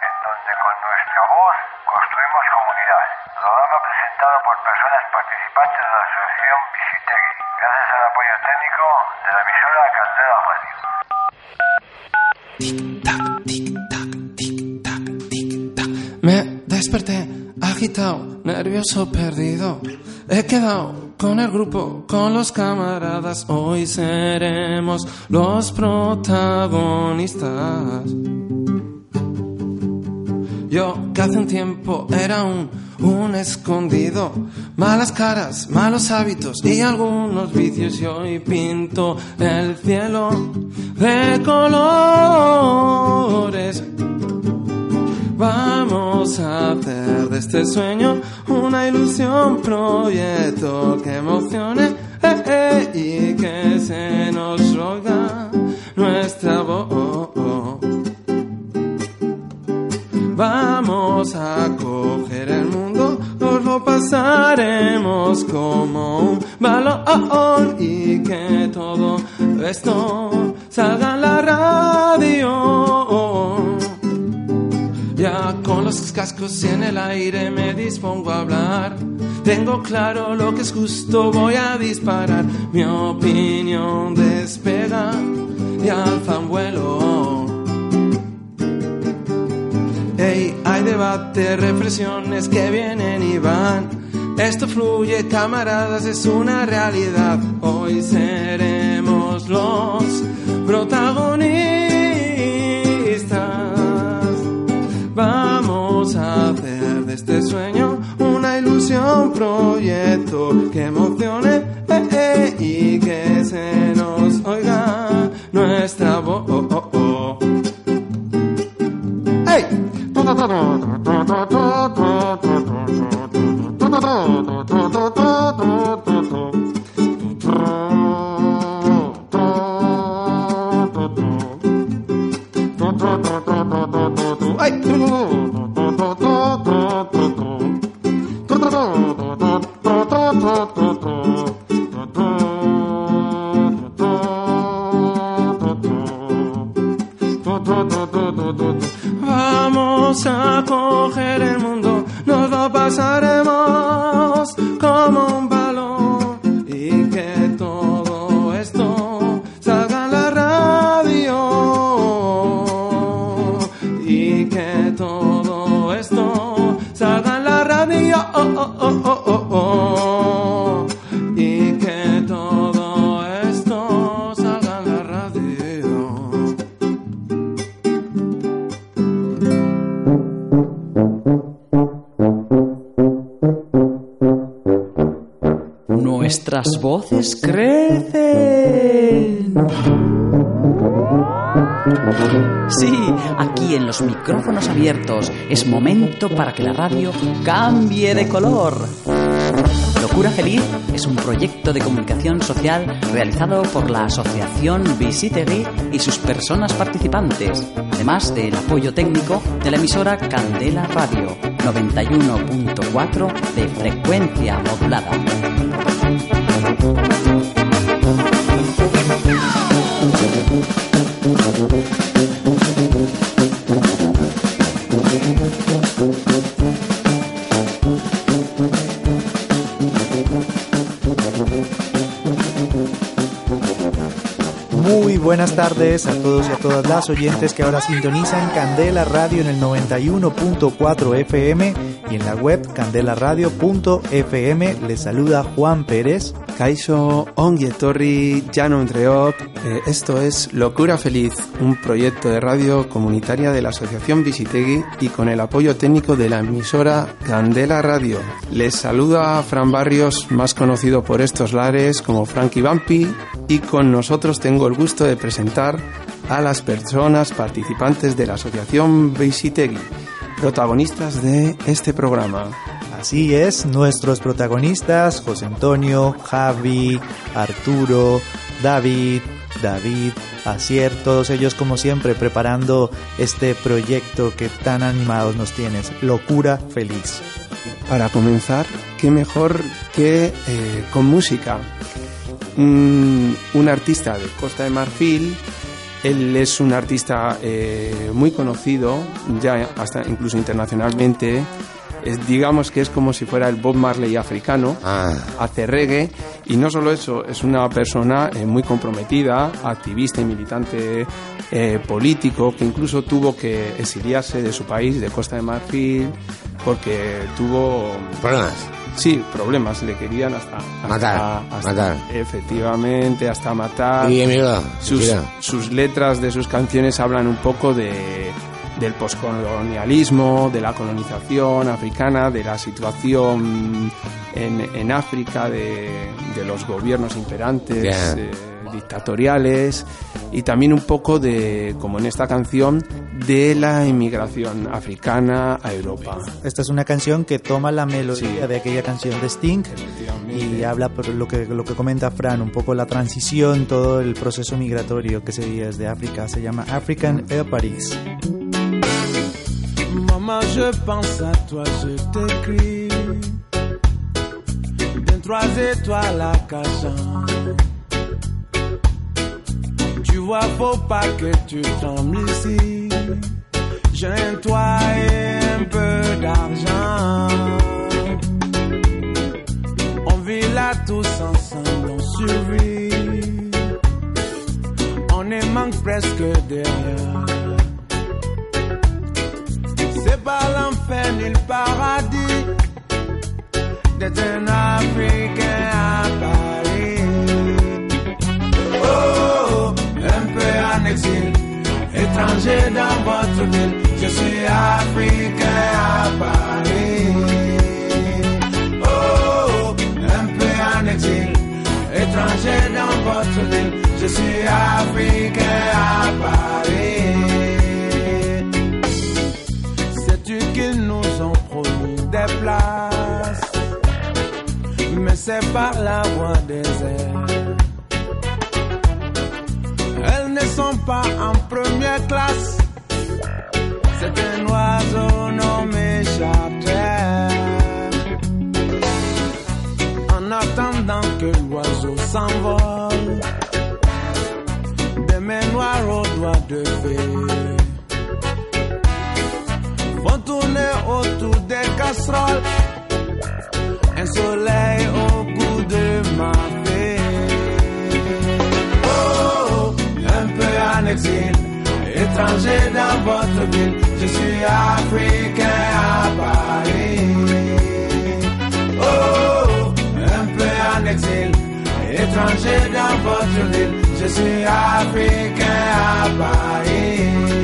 en donde con nuestra voz construimos comunidad. Programa presentado por personas participantes de la asociación Visitegui, gracias al apoyo técnico de la emisora Candela Radio. Tic-tac, tic-tac, tic-tac, tic-tac. Me desperté agitado, nervioso, perdido. He quedado con el grupo, con los camaradas. Hoy seremos los protagonistas. Yo que hace un tiempo era un escondido. Malas caras, malos hábitos y algunos vicios. Y hoy pinto el cielo de colores. Vamos a hacer de este sueño una ilusión, proyecto que emocione y que se nos oiga nuestra voz. Vamos a coger el mundo, nos lo pasaremos como un balón y que todo esto salga en la radio. Ya con los cascos en el aire me dispongo a hablar. Tengo claro lo que es justo, voy a disparar. Mi opinión despega y alza un vuelo. Hey, hay debate, reflexiones que vienen y van. Esto fluye, camaradas, es una realidad. Hoy seremos los protagonistas. Vamos a hacer de este sueño una ilusión, proyecto que emocione y que se nos oiga nuestra voz. ¡Hey! Vamos a coger el mundo, nos lo pasaremos como un balón y que todo esto salga en la radio y que todo esto salga en la radio y que todo esto salga en la radio. Nuestras voces crecen. Sí, aquí en los micrófonos abiertos es momento para que la radio cambie de color. Locura Feliz es un proyecto de comunicación social realizado por la asociación Visitegui y sus personas participantes, además del apoyo técnico de la emisora Candela Radio 91.4 de frecuencia modulada. Muy buenas tardes a todos y a todas las oyentes que ahora sintonizan Candela Radio en el 91.4 FM y en la web candelaradio.fm. Les saluda Juan Pérez. Caixo, Onguietorri, Jan On Dreot. Esto es Locura Feliz, un proyecto de radio comunitaria de la asociación Visitegui y con el apoyo técnico de la emisora Candela Radio. Les saluda Fran Barrios, más conocido por estos lares como Frankie Vampi, y con nosotros tengo el gusto de presentar a las personas participantes de la asociación Visitegui, protagonistas de este programa. Así es, nuestros protagonistas, José Antonio, Javi, Arturo, David, Asier, todos ellos como siempre preparando este proyecto que tan animados nos tienes, Locura Feliz. Para comenzar, qué mejor que con música. Un artista de Costa de Marfil Él es un artista muy conocido, ya hasta incluso internacionalmente. Digamos que es como si fuera el Bob Marley africano, hace reggae, y no solo eso, es una persona muy comprometida, activista y militante político, que incluso tuvo que exiliarse de su país, de Costa de Marfil, porque tuvo... ¿Problemas? Sí, problemas, le querían hasta matar. Efectivamente, hasta matar. Y mira, sus letras de sus canciones hablan un poco del poscolonialismo, de la colonización africana, de la situación en África, de los gobiernos imperantes, dictatoriales, y también un poco de, como en esta canción, de la inmigración africana a Europa. Esta es una canción que toma la melodía de aquella canción de Sting y habla por lo que comenta Fran, un poco la transición, todo el proceso migratorio que se dio desde África. Se llama African Air Paris. Maman, je pense à toi, je t'écris. Des trois étoiles à Caixo. Tu vois, faut pas que tu tombes ici. J'ai un toit et un peu d'argent. On vit là tous ensemble, on survit. On est manque presque derrière. C'est pas l'enfer ni le paradis d'être un Africain à Paris. Oh, un peu en exil, étranger dans votre ville. Je suis Africain à Paris. Oh, un peu en exil, étranger dans votre ville. Je suis Africain à Paris. Qu'ils nous ont promis des places, mais c'est par la voie des airs. Elles ne sont pas en première classe, c'est un oiseau nommé charter. En attendant que l'oiseau s'envole, des mains noires aux doigts de fée vont tourner autour des casseroles. Un soleil au cou de ma fée. Oh, un peu en exil, étranger dans votre ville. Je suis africain à Paris. Oh, un peu en exil, étranger dans votre ville. Je suis africain à Paris.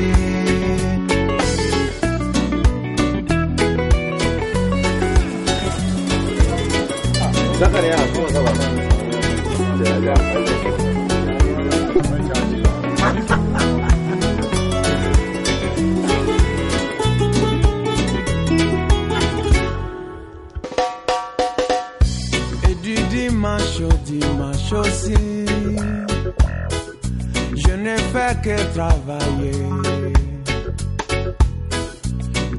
La tarea, ¿cómo se va? Et du dimanche aussi, je ne fais que travailler.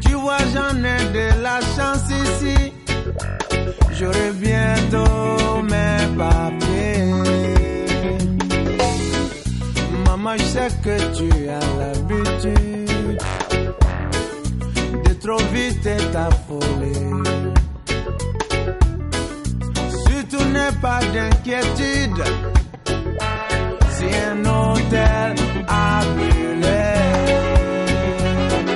Tu vois, j'en ai de la chance ici. J'aurai bientôt mes papiers. Maman, je sais que tu as l'habitude de trop vite t'affoler. Surtout n'aie pas d'inquiétude si un hôtel a brûlé.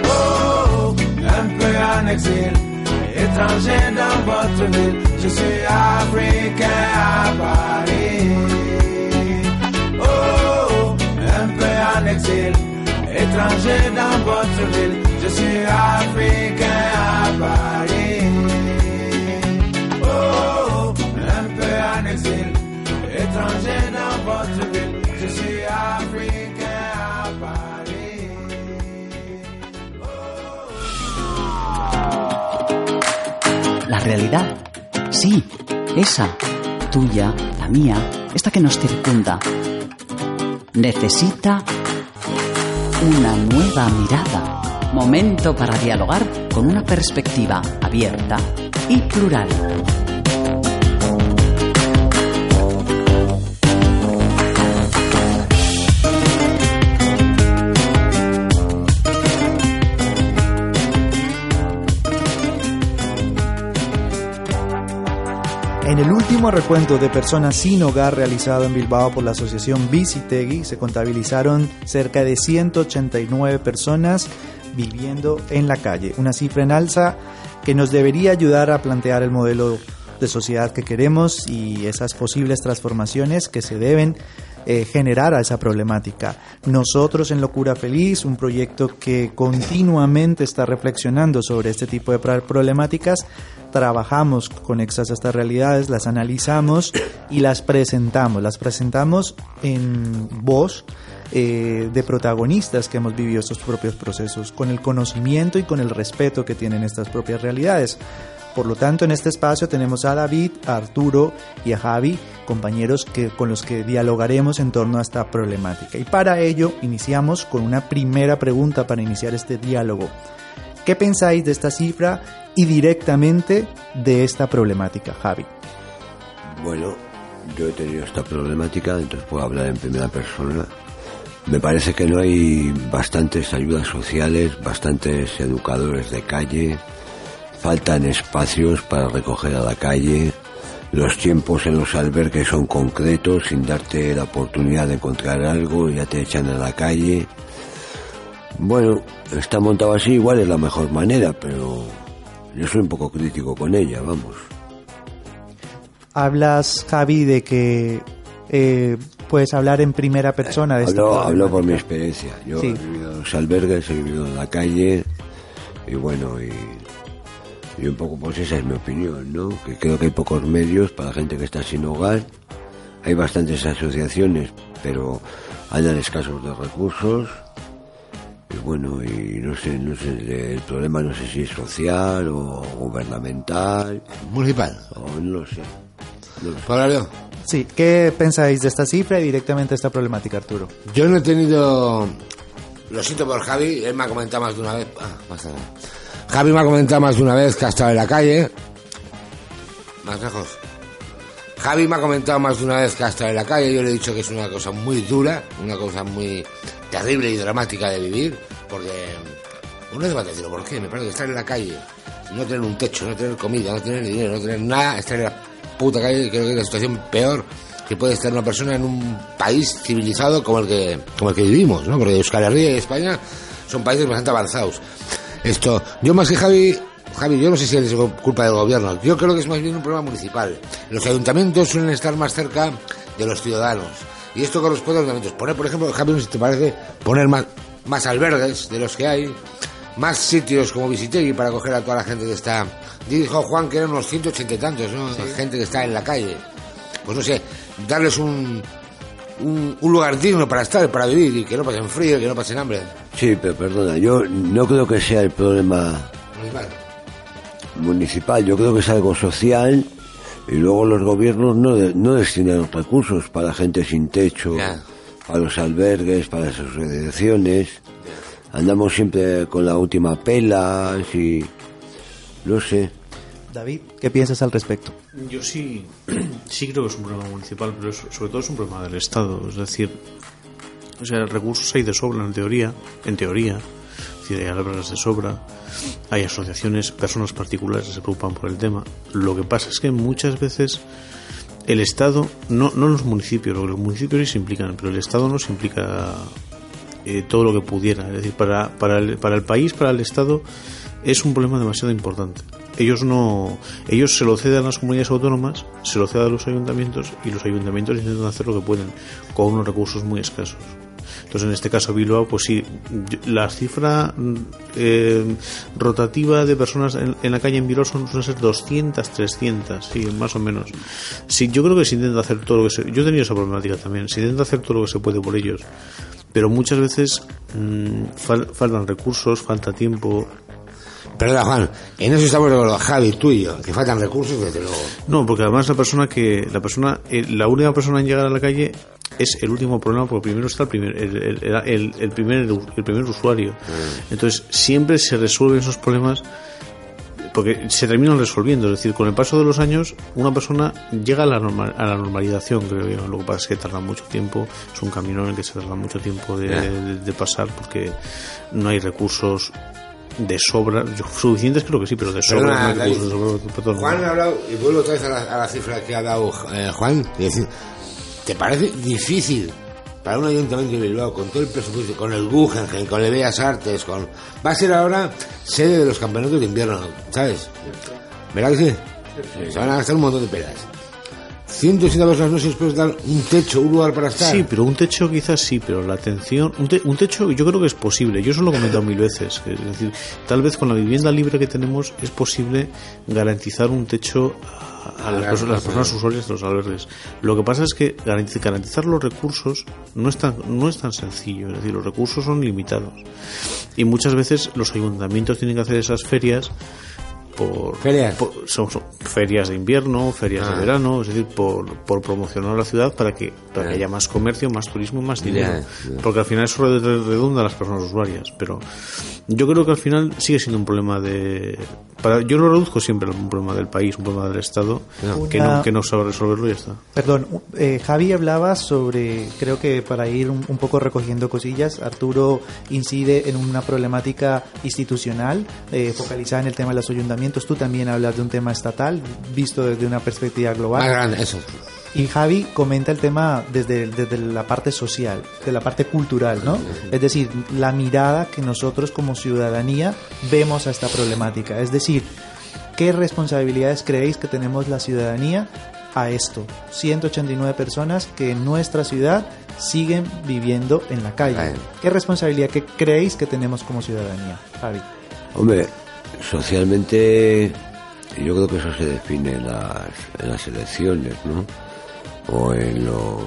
Oh, un peu en exil, étranger dans votre ville, je suis africain à Paris. Oh, un peu en exil, étranger dans votre ville, je suis africain à Paris. Oh, un peu en exil, étranger dans votre ville, je suis africain à Paris. Oh. La realidad, sí, esa, tuya, la mía, esta que nos circunda, necesita una nueva mirada. Momento para dialogar con una perspectiva abierta y plural. último recuento de personas sin hogar realizado en Bilbao por la asociación Visitegui, se contabilizaron cerca de 189 personas viviendo en la calle. Una cifra en alza que nos debería ayudar a plantear el modelo de sociedad que queremos y esas posibles transformaciones que se deben generar a esa problemática. Nosotros en Locura Feliz, un proyecto que continuamente está reflexionando sobre este tipo de problemáticas, trabajamos con estas realidades, las analizamos y las presentamos en voz de protagonistas que hemos vivido estos propios procesos, con el conocimiento y con el respeto que tienen estas propias realidades. Por lo tanto, en este espacio tenemos a David, a Arturo y a Javi, compañeros con los que dialogaremos en torno a esta problemática. Y para ello iniciamos con una primera pregunta para iniciar este diálogo. ¿Qué pensáis de esta cifra y directamente de esta problemática, Javi? Bueno, yo he tenido esta problemática, entonces puedo hablar en primera persona. Me parece que no hay bastantes ayudas sociales, bastantes educadores de calle. Faltan espacios para recoger a la calle, los tiempos en los albergues son concretos, sin darte la oportunidad de encontrar algo, ya te echan a la calle. Bueno, está montado así, igual es la mejor manera, pero yo soy un poco crítico con ella, vamos. Hablas, Javi, de que puedes hablar en primera persona de esto. Hablo por mi experiencia, yo sí. He vivido en los albergues, he vivido en la calle, y bueno, y un poco, pues esa es mi opinión, ¿no? Que creo que hay pocos medios para gente que está sin hogar. Hay bastantes asociaciones, pero andan escasos de recursos. Y bueno, y no sé, el problema no sé si es social o gubernamental. Municipal. O no lo sé. ¿Puedo hablar yo? Sí. ¿Qué pensáis de esta cifra y directamente de esta problemática, Arturo? Yo no he tenido... Lo siento por Javi, él me ha comentado más de una vez... Pasa nada. Javi me ha comentado más de una vez que ha estado en la calle. Más lejos. Javi me ha comentado más de una vez que ha estado en la calle. Yo le he dicho que es una cosa muy dura, una cosa muy terrible y dramática de vivir, porque uno debate decirlo, ¿por qué? Me parece que estar en la calle, no tener un techo, no tener comida, no tener dinero, no tener nada, estar en la puta calle, creo que es la situación peor que puede estar una persona en un país civilizado como el que vivimos, ¿no? Porque Euskal Herria y España son países bastante avanzados. Esto, yo más que Javi, yo no sé si es culpa del gobierno, yo creo que es más bien un problema municipal. Los ayuntamientos suelen estar más cerca de los ciudadanos, y esto corresponde a los ayuntamientos. Poner, por ejemplo, Javi, si te parece, poner más albergues de los que hay, más sitios como Visitegui para acoger a toda la gente que está... Dijo Juan que eran unos 180 y tantos, ¿no? Sí. Gente que está en la calle. Pues no sé, darles un lugar digno para estar, para vivir, y que no pasen frío, que no pasen hambre. Sí, pero perdona, yo no creo que sea el problema municipal, yo creo que es algo social, y luego los gobiernos no destinan recursos para gente sin techo, yeah, para los albergues, para las asociaciones. Andamos siempre con la última pela, y no sé. David, ¿qué piensas al respecto? Yo sí creo que es un problema municipal, pero sobre todo es un problema del Estado. Es decir, o sea, recursos hay de sobra en teoría, es decir, hay albergues de sobra, hay asociaciones, personas particulares que se preocupan por el tema. Lo que pasa es que muchas veces el Estado, no los municipios, los municipios sí se implican, pero el Estado no se implica todo lo que pudiera. Es decir, para el país, para el Estado, es un problema demasiado importante. Ellos se lo ceden a las comunidades autónomas, se lo ceden a los ayuntamientos, y los ayuntamientos intentan hacer lo que pueden con unos recursos muy escasos. Entonces, en este caso Bilbao, pues sí, la cifra rotativa de personas en la calle en Bilbao suelen ser 200, 300, sí, más o menos. Sí, yo creo que se intenta hacer todo lo que se... Yo he tenido esa problemática también, se intenta hacer todo lo que se puede por ellos, pero muchas veces faltan recursos, falta tiempo. Perdona, Juan, en eso estamos de acuerdo, Javi, tú y yo, que faltan recursos desde luego. No, porque además la última persona en llegar a la calle es el último problema, porque primero está el primer usuario. Entonces siempre se resuelven esos problemas, porque se terminan resolviendo. Es decir, con el paso de los años una persona llega a la normalización, creo yo. Lo que pasa es que tarda mucho tiempo, es un camino en el que se tarda mucho tiempo de pasar, porque no hay recursos. de sobra, suficientes creo que sí, pero de sobra. Juan ha hablado, y vuelvo otra vez a la cifra que ha dado Juan, es decir, ¿te parece difícil para un ayuntamiento de Bilbao, con todo el presupuesto, con el Guggenheim, con el Bellas Artes, con... va a ser ahora sede de los campeonatos de invierno, ¿sabes? ¿Verdad que sí? Se van a gastar un montón de pelas. 180 personas no se les puede dar un techo, un lugar para estar. Sí, pero un techo quizás sí, pero la atención... un techo yo creo que es posible, yo eso lo he comentado mil veces. Es decir, tal vez con la vivienda libre que tenemos es posible garantizar un techo a las personas usuarias de los albergues. Lo que pasa es que garantizar los recursos no es tan sencillo, es decir, los recursos son limitados. Y muchas veces los ayuntamientos tienen que hacer esas ferias son ferias de invierno, ferias de verano, es decir, por promocionar la ciudad para que haya más comercio, más turismo, más dinero, porque al final eso redunda a las personas usuarias. Pero yo creo que al final sigue siendo un problema yo lo reduzco siempre a un problema del país, un problema del Estado, que no sabe resolverlo y ya está. Perdón, Javi hablaba sobre, creo que para ir un poco recogiendo cosillas, Arturo incide en una problemática institucional, focalizada en el tema de los ayuntamientos. Tú también hablas de un tema estatal visto desde una perspectiva global. Más grande, eso. Y Javi comenta el tema desde la parte social, de la parte cultural, ¿no? Es decir, la mirada que nosotros como ciudadanía vemos a esta problemática. Es decir, ¿qué responsabilidades creéis que tenemos la ciudadanía a esto? 189 personas que en nuestra ciudad siguen viviendo en la calle. ¿Qué responsabilidad que creéis que tenemos como ciudadanía, Javi? Hombre, socialmente yo creo que eso se define en las elecciones, ¿no? O en los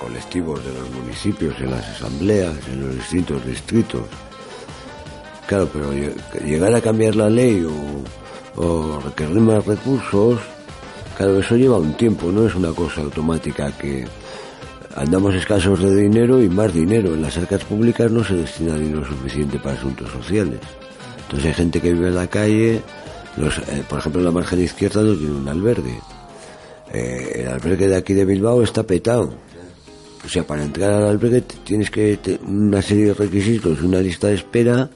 colectivos de los municipios, en las asambleas, en los distintos distritos. Claro, pero llegar a cambiar la ley o requerir más recursos, claro, eso lleva un tiempo, no es una cosa automática que... Andamos escasos de dinero y más dinero. En las arcas públicas no se destina dinero suficiente para asuntos sociales. Entonces hay gente que vive en la calle. Por ejemplo, la margen izquierda no tiene un albergue. El albergue de aquí de Bilbao está petado. O sea, para entrar al albergue tienes que una serie de requisitos, una lista de espera,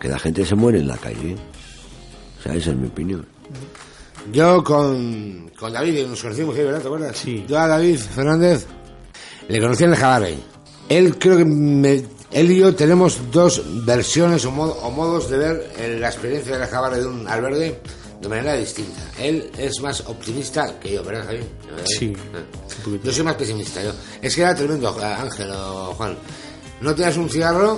que la gente se muere en la calle. O sea, esa es mi opinión. Yo con David, nos conocimos, ¿verdad? ¿Te acuerdas? Sí. Yo a David Fernández le conocí en el Javarre. Él creo que él y yo tenemos dos versiones o modos de ver la experiencia del Javarre de un albergue de manera distinta. Él es más optimista que yo, ¿verdad, Javier? Sí. Yo soy más pesimista. Es que era tremendo, Ángel o Juan. No tenías un cigarro,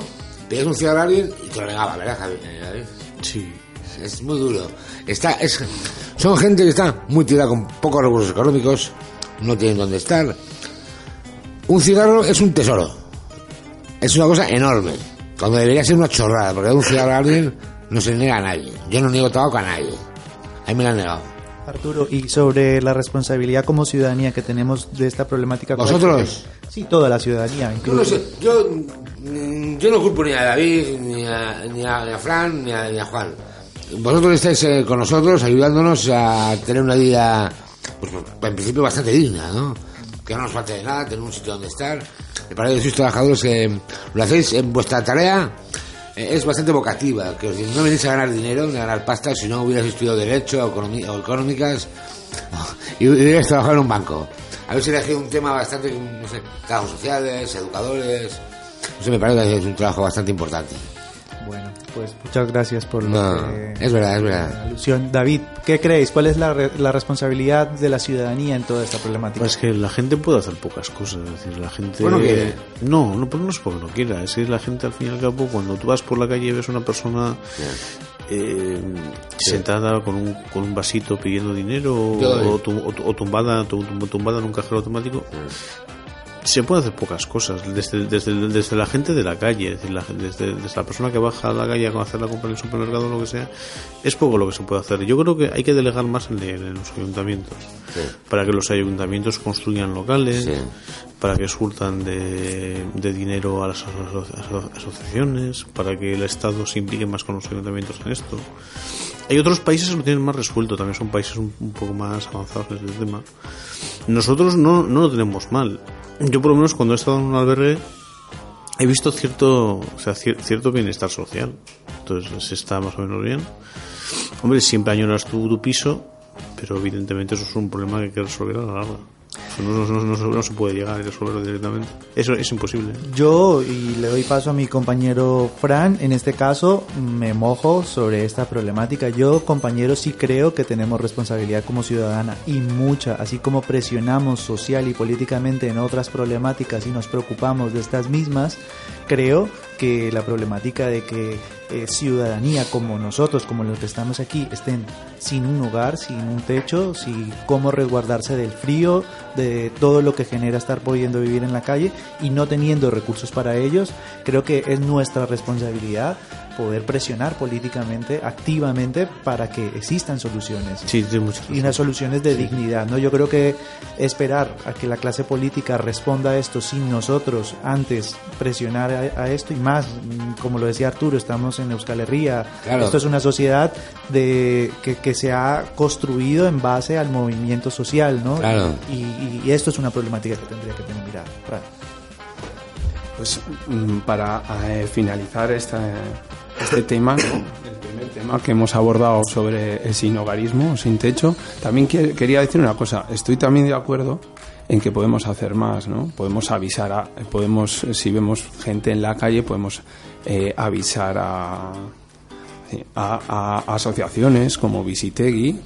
pedías un cigarro a alguien y te lo negaba, ¿verdad, Javier? Sí. Es muy duro. Son gente que está muy tirada con pocos recursos económicos, no tienen dónde estar. Un cigarro es un tesoro. Es una cosa enorme. Cuando debería ser una chorrada, porque un cigarro a alguien no se niega a nadie. Yo no niego tabaco a nadie. A mí me lo han negado. Arturo, y sobre la responsabilidad como ciudadanía que tenemos de esta problemática... ¿Vosotros? Sí, toda la ciudadanía, incluso. No sé, yo no culpo ni a David, ni a Fran, ni a Juan. Vosotros estáis con nosotros ayudándonos a tener una vida, pues, en principio, bastante digna, ¿no? Que no nos falte de nada, tener un sitio donde estar. Para ellos, sois trabajadores que lo hacéis en vuestra tarea, es bastante vocativa, que no venís a ganar dinero, ni a ganar pasta, si no hubieras estudiado Derecho o Económicas y hubieras trabajado en un banco. Habéis elegido un tema bastante, no sé, trabajos sociales, educadores, no sé, me parece que es un trabajo bastante importante. Bueno, pues muchas gracias por la alusión. David, ¿qué creéis? ¿Cuál es la responsabilidad de la ciudadanía en toda esta problemática? Pues que la gente puede hacer pocas cosas. Es decir, la gente... Bueno, no es porque no quiera. Es que la gente, al fin y al cabo, cuando tú vas por la calle y ves a una persona sentada con un vasito pidiendo dinero o tumbada en un cajero automático... Se puede hacer pocas cosas desde la gente de la calle, es decir, desde la persona que baja a la calle a hacer la compra en el supermercado o lo que sea, es poco lo que se puede hacer. Yo creo que hay que delegar más en los ayuntamientos, para que los ayuntamientos construyan locales, para que surtan de dinero a las asociaciones, para que el Estado se implique más con los ayuntamientos en esto. Hay otros países que lo tienen más resuelto, también son países un poco más avanzados en este tema. Nosotros no lo tenemos mal. Yo por lo menos cuando he estado en un albergue he visto cierto bienestar social. Entonces se está más o menos bien. Hombre, siempre añoras tu piso, pero evidentemente eso es un problema que hay que resolver a la larga. No se puede llegar a resolverlo directamente. Eso es imposible. Yo, y le doy paso a mi compañero Fran, en este caso me mojo sobre esta problemática. Yo, compañero, sí creo que tenemos responsabilidad como ciudadana, y mucha, así como presionamos social y políticamente en otras problemáticas y nos preocupamos de estas mismas. Creo que la problemática de que ciudadanía como nosotros, como los que estamos aquí, estén sin un hogar, sin un techo, sin cómo resguardarse del frío, de todo lo que genera estar pudiendo vivir en la calle y no teniendo recursos para ellos, creo que es nuestra responsabilidad poder presionar políticamente, activamente, para que existan soluciones. Sí, de muchas cosas. Y unas soluciones de dignidad, ¿no? Yo creo que esperar a que la clase política responda a esto sin nosotros antes presionar a esto, y más, como lo decía Arturo, estamos en Euskal Herria. Claro. Esto es una sociedad que se ha construido en base al movimiento social, ¿no? Claro. Y esto es una problemática que tendría que tener mirada. Claro. Pues para finalizar este tema, el primer tema que hemos abordado sobre el sinhogarismo, sin techo, también quería decir una cosa. Estoy también de acuerdo en que podemos hacer más, ¿no? Podemos avisar, si vemos gente en la calle, podemos avisar a asociaciones como Visitegui,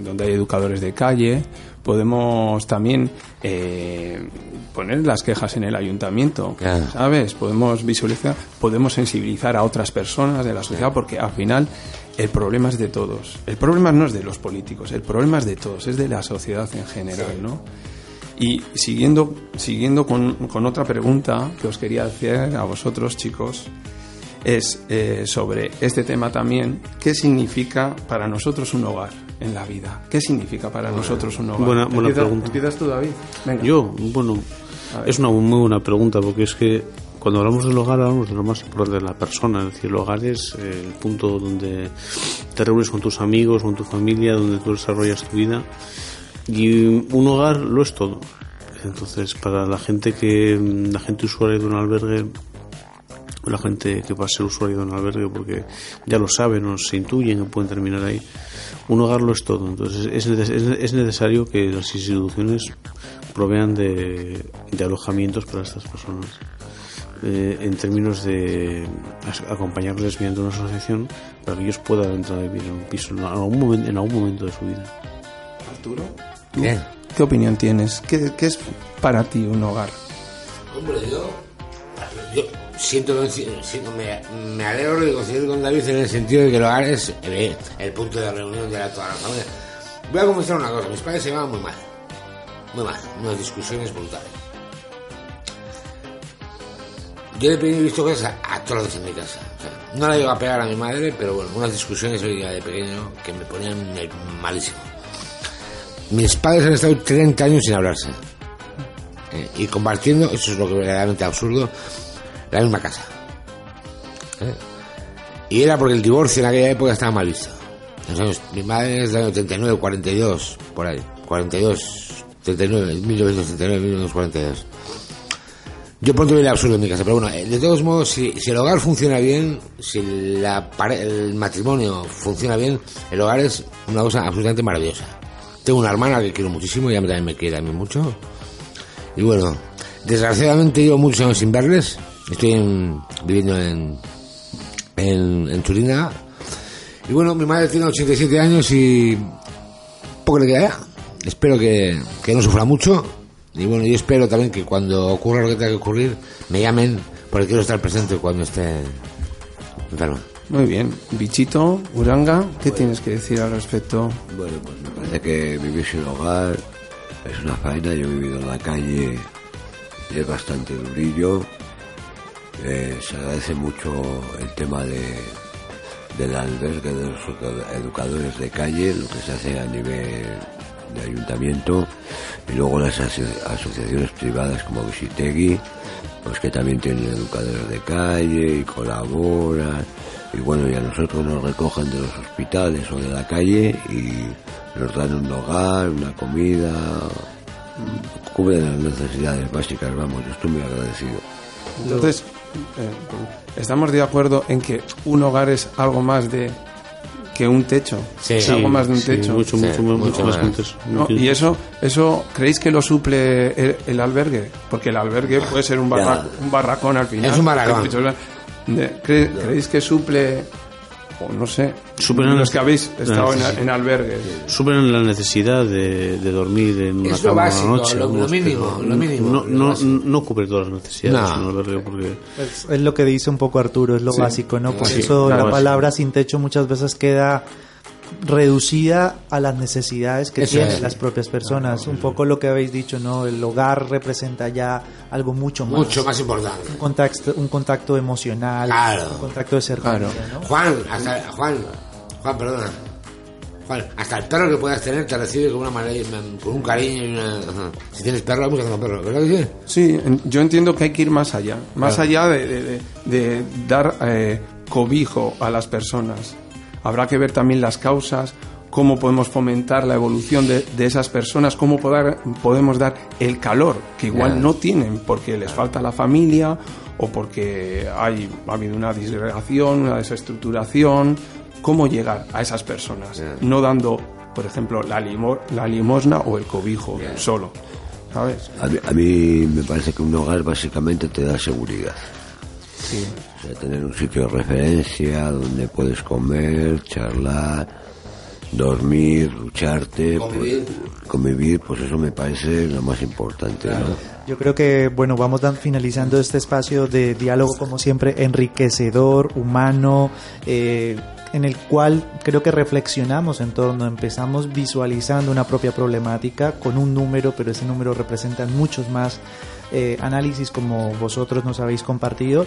donde hay educadores de calle. Podemos también poner las quejas en el ayuntamiento, claro. ¿Sabes? Podemos visualizar, podemos sensibilizar a otras personas de la sociedad, porque al final el problema es de todos. El problema no es de los políticos, el problema es de todos, es de la sociedad en general, sí. ¿No? Y siguiendo con otra pregunta que os quería hacer a vosotros, chicos, es sobre este tema también. ¿Qué significa para nosotros un hogar en la vida? ¿Qué significa para nosotros un hogar? Buena pregunta. ¿Empiezas tú, David? Venga. Yo, bueno, es una muy buena pregunta, porque es que cuando hablamos del hogar hablamos de lo más importante de la persona. Es decir, el hogar es el punto donde te reúnes con tus amigos, con tu familia, donde tú desarrollas tu vida, y un hogar lo es todo. Entonces, para la gente usuaria de un albergue, la gente que va a ser usuario de un albergue, porque ya lo saben o se intuyen que pueden terminar ahí, un hogar lo es todo. Entonces es necesario que las instituciones provean de alojamientos para estas personas, en términos de acompañarles mediante una asociación para que ellos puedan entrar a vivir en un piso en algún momento de su vida. Arturo, ¿tú qué opinión tienes? ¿Qué es para ti un hogar? Hombre, yo me alegro de coincidir con David en el sentido de que el hogar es el punto de reunión de toda la familia. Voy a confesar una cosa: mis padres se llevaban muy mal, unas discusiones brutales. Yo de pequeño he visto cosas atroces en mi casa, o sea, no la llego a pegar a mi madre, pero bueno, unas discusiones hoy día de pequeño que me ponían malísimo. Mis padres han estado 30 años sin hablarse y compartiendo, eso es lo que es verdaderamente absurdo, la misma casa. Y era porque el divorcio en aquella época estaba mal visto. Entonces, mi madre es del año 39, 42, por ahí. 42, 39, 1939, 1942. Yo pronto vi el absurdo en mi casa, pero bueno, de todos modos, si el hogar funciona bien, si el matrimonio funciona bien, el hogar es una cosa absolutamente maravillosa. Tengo una hermana que quiero muchísimo, ella también me quiere a mí mucho. Y bueno, desgraciadamente llevo muchos años sin verles. Estoy viviendo en Turina. Y bueno, mi madre tiene 87 años y poco le queda ya. Espero que no sufra mucho. Y bueno, yo espero también que cuando ocurra lo que tenga que ocurrir, me llamen, porque quiero estar presente cuando esté enferma. Muy bien. Bichito, Uranga, ¿qué tienes que decir al respecto? Bueno, pues me parece que vivir sin hogar es una faena. Yo he vivido en la calle y es bastante durillo. Se agradece mucho el tema del albergue de los educadores de calle, lo que se hace a nivel de ayuntamiento, y luego las asociaciones privadas como Visitegui, pues que también tienen educadores de calle y colaboran, y bueno, y a nosotros nos recogen de los hospitales o de la calle y nos dan un hogar, una comida, cubren las necesidades básicas. Vamos, yo estoy muy agradecido. Entonces, estamos de acuerdo en que un hogar es algo más de que un techo, es algo más de un techo, mucho más que un techo, ¿no? Y eso creéis que lo suple el albergue, porque el albergue puede ser un barracón al final. Es un barracón. ¿Creéis que suple? O no sé, superan los que habéis estado en albergues. Superan la necesidad de dormir en una cama a la noche. Lo mínimo. No cubre todas las necesidades en un albergue, porque es lo que dice un poco Arturo, es lo básico, ¿no? Por eso claro, la palabra sin techo muchas veces queda reducida a las necesidades que tienen las propias personas. Un poco lo que habéis dicho, ¿no? El hogar representa ya algo mucho más importante. Un contacto emocional, claro. Un contacto de cercanía, claro. ¿No? Juan, hasta el perro que puedas tener te recibe con un cariño y una... Si tienes perro, hay mucho con perro, ¿verdad que sí? Sí, yo entiendo que hay que ir más allá, de dar cobijo a las personas. Habrá que ver también las causas, cómo podemos fomentar la evolución de esas personas, cómo podemos dar el calor que igual no tienen porque les falta la familia o porque ha habido una disgregación, una desestructuración. Cómo llegar a esas personas, no dando, por ejemplo, la limosna o el cobijo solo, ¿sabes? A mí me parece que un hogar básicamente te da seguridad. Sí. O sea, tener un sitio de referencia donde puedes comer, charlar, dormir, ducharte, convivir, pues eso me parece lo más importante, claro. ¿No? Yo creo que, bueno, vamos finalizando este espacio de diálogo, como siempre, enriquecedor, humano, en el cual creo que reflexionamos en torno, empezamos visualizando una propia problemática con un número, pero ese número representa muchos más análisis, como vosotros nos habéis compartiendo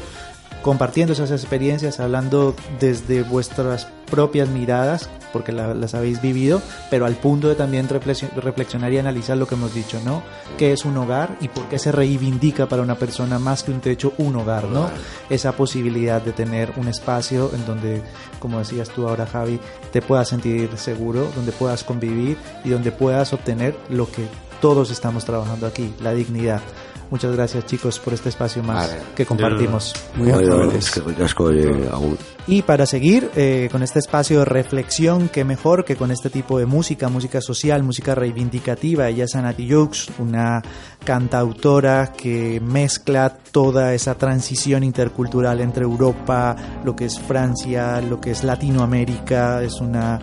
esas experiencias, hablando desde vuestras propias miradas, porque las habéis vivido, pero al punto de también reflexionar y analizar lo que hemos dicho, ¿no? ¿Qué es un hogar y por qué se reivindica para una persona más que un techo un hogar, ¿no? Esa posibilidad de tener un espacio en donde, como decías tú ahora, Javi, te puedas sentir seguro, donde puedas convivir y donde puedas obtener lo que todos estamos trabajando aquí, la dignidad. Muchas gracias, chicos, por este espacio más que compartimos. Y para seguir con este espacio de reflexión, qué mejor que con este tipo de música social, música reivindicativa. Ella es Anati Jux, una cantautora que mezcla toda esa transición intercultural entre Europa, lo que es Francia, lo que es Latinoamérica. Es una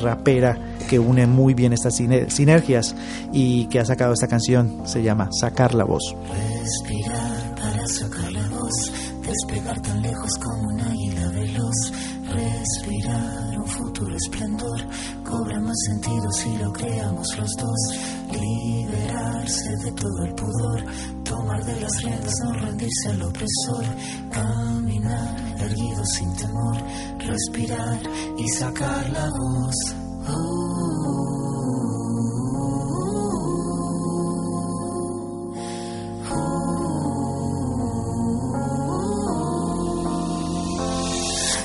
rapera que une muy bien estas sinergias y que ha sacado esta canción, se llama Sacar la Voz. Respirar para sacar la voz, despegar tan lejos como un águila veloz. Respirar un futuro esplendor, cobra más sentido si lo creamos los dos. Liberarse de todo el pudor, tomar de las riendas, no rendirse al opresor. Caminar erguido sin temor, respirar y sacar la voz.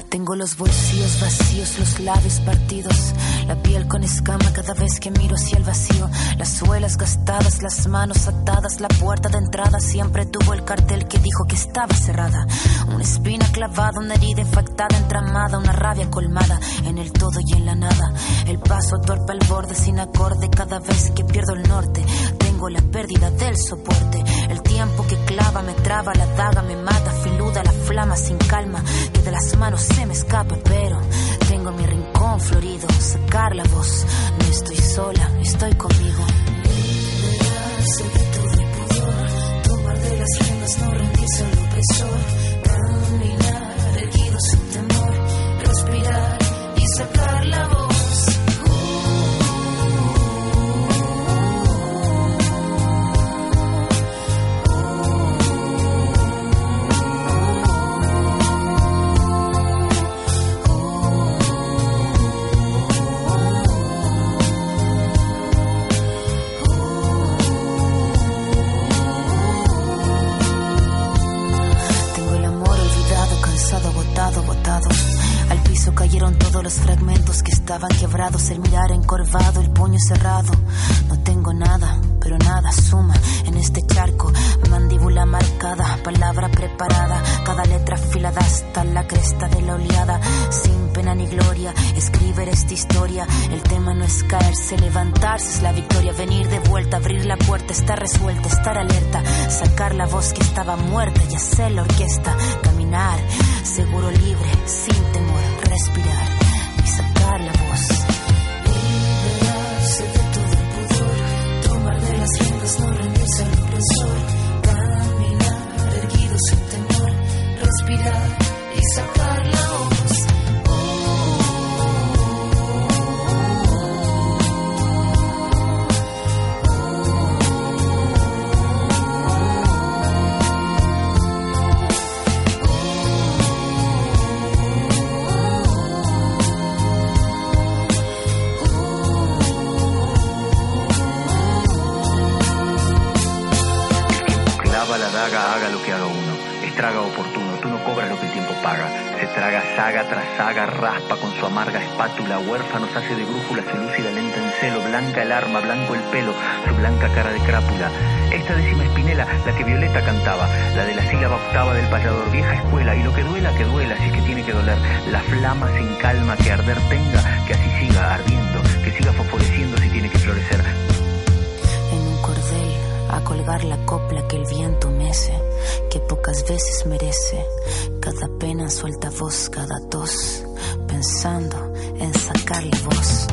Tengo los bolsillos vacíos, los labios partidos, la piel con escama cada vez que miro hacia el vacío, las suelas gastadas, las manos atadas, la puerta de entrada siempre tuvo el cartel que dijo que estaba cerrada, una espina clavada, una herida infectada, entramada, una rabia colmada, en el todo y en la nada, el paso torpe al borde, sin acorde, cada vez que pierdo el norte, tengo la pérdida del soporte, el tiempo que clava, me traba, la daga me mata, filuda la flama sin calma, que de las manos se me escapa, pero tengo mi rincón florido, sacar la voz, no estoy sola, estoy conmigo. Liberarse de todo el pudor, tomar de las riendas, no rendirse al opresor, caminar erguido sin temor, respirar y sacar la voz. Estaban quebrados, el mirar encorvado, el puño cerrado. No tengo nada, pero nada suma en este charco. Mandíbula marcada, palabra preparada, cada letra afilada hasta la cresta de la oleada. Sin pena ni gloria, escribir esta historia. El tema no es caerse, levantarse es la victoria. Venir de vuelta, abrir la puerta, estar resuelta, estar alerta. Sacar la voz que estaba muerta y hacer la orquesta. Caminar, seguro, libre, sin temor, respirar y sacar la voz. Liberarse de todo el pudor, tomar de las riendas, no rendirse al opresor. Caminar erguido sin temor, respirar y sacar la voz. Haga lo que haga uno, estraga oportuno, tú no cobras lo que el tiempo paga, se traga saga tras saga, raspa con su amarga espátula, huérfanos hace de brújula, se lúcida lenta en celo, blanca el arma, blanco el pelo, su blanca cara de crápula. Esta décima espinela, la que Violeta cantaba, la de la sílaba octava del payador, vieja escuela, y lo que duela, si es que tiene que doler, la flama sin calma que arder tenga, que así siga ardiendo, que siga fosforeciendo si tiene que florecer. A colgar la copla que el viento mece, que pocas veces merece. Cada pena suelta voz, cada tos, pensando en sacar la voz.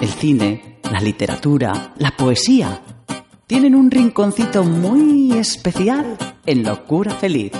El cine, la literatura, la poesía, tienen un rinconcito muy especial en Locura Feliz.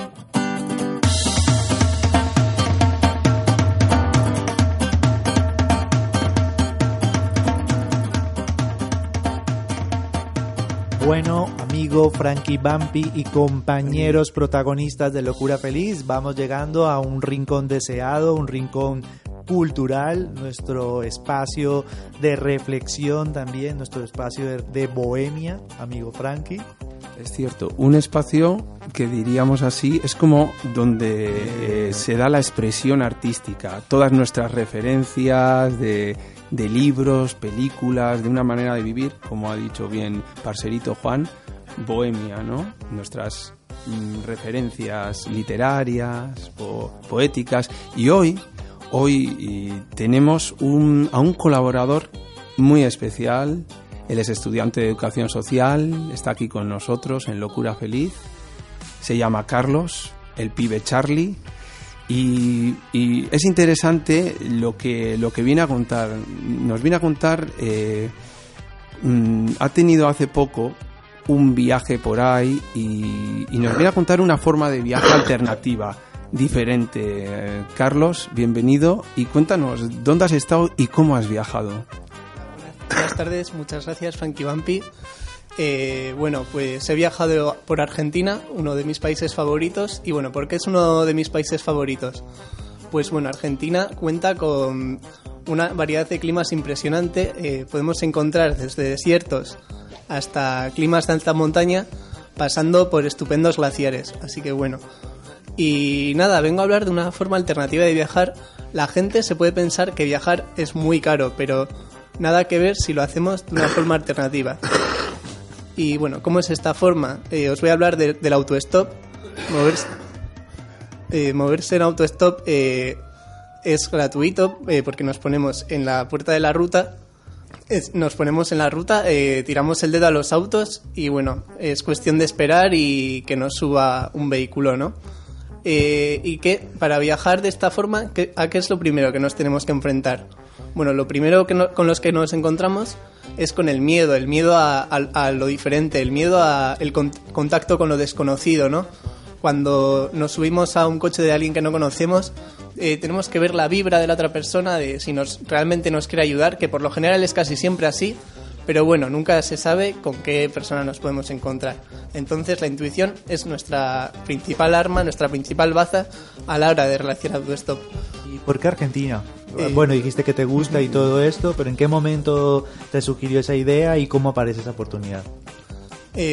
Bueno, amigo Frankie Vampi y compañeros protagonistas de Locura Feliz, vamos llegando a un rincón deseado, un rincón cultural, nuestro espacio de reflexión también, nuestro espacio de bohemia, amigo Frankie. Es cierto, un espacio que diríamos así, es como donde se da la expresión artística, todas nuestras referencias de libros, películas, de una manera de vivir, como ha dicho bien parcerito Juan, bohemia, ¿no? Nuestras referencias literarias, poéticas, y Hoy tenemos a un colaborador muy especial. Él es estudiante de Educación Social, está aquí con nosotros en Locura Feliz. Se llama Carlos, el pibe Charlie. Y es interesante lo que viene a contar. Nos viene a contar, ha tenido hace poco un viaje por ahí y nos viene a contar una forma de viaje alternativa. Diferente. Carlos, bienvenido y cuéntanos dónde has estado y cómo has viajado. Buenas tardes, muchas gracias, Frankie Vampi. Bueno, pues he viajado por Argentina, uno de mis países favoritos. Y bueno, ¿por qué es uno de mis países favoritos? Pues bueno, Argentina cuenta con una variedad de climas impresionante. Podemos encontrar desde desiertos hasta climas de alta montaña, pasando por estupendos glaciares. Así que bueno. Y nada, vengo a hablar de una forma alternativa de viajar. La gente se puede pensar que viajar es muy caro, pero nada que ver si lo hacemos de una forma alternativa. Y bueno, ¿cómo es esta forma? Os voy a hablar del autostop. Moverse en autostop es gratuito porque nos ponemos en la puerta de la ruta. Tiramos el dedo a los autos y bueno, es cuestión de esperar y que nos suba un vehículo, ¿no? Y que para viajar de esta forma, ¿a qué es lo primero que nos tenemos que enfrentar? Bueno, lo primero con los que nos encontramos es con el miedo a lo diferente, el miedo al contacto con lo desconocido, ¿no? Cuando nos subimos a un coche de alguien que no conocemos, tenemos que ver la vibra de la otra persona, de si realmente nos quiere ayudar, que por lo general es casi siempre así, pero bueno, nunca se sabe con qué persona nos podemos encontrar. Entonces la intuición es nuestra principal arma, nuestra principal baza a la hora de relacionar tu stop. ¿Y por qué Argentina? Bueno, dijiste que te gusta y todo esto, pero ¿en qué momento te sugirió esa idea y cómo aparece esa oportunidad?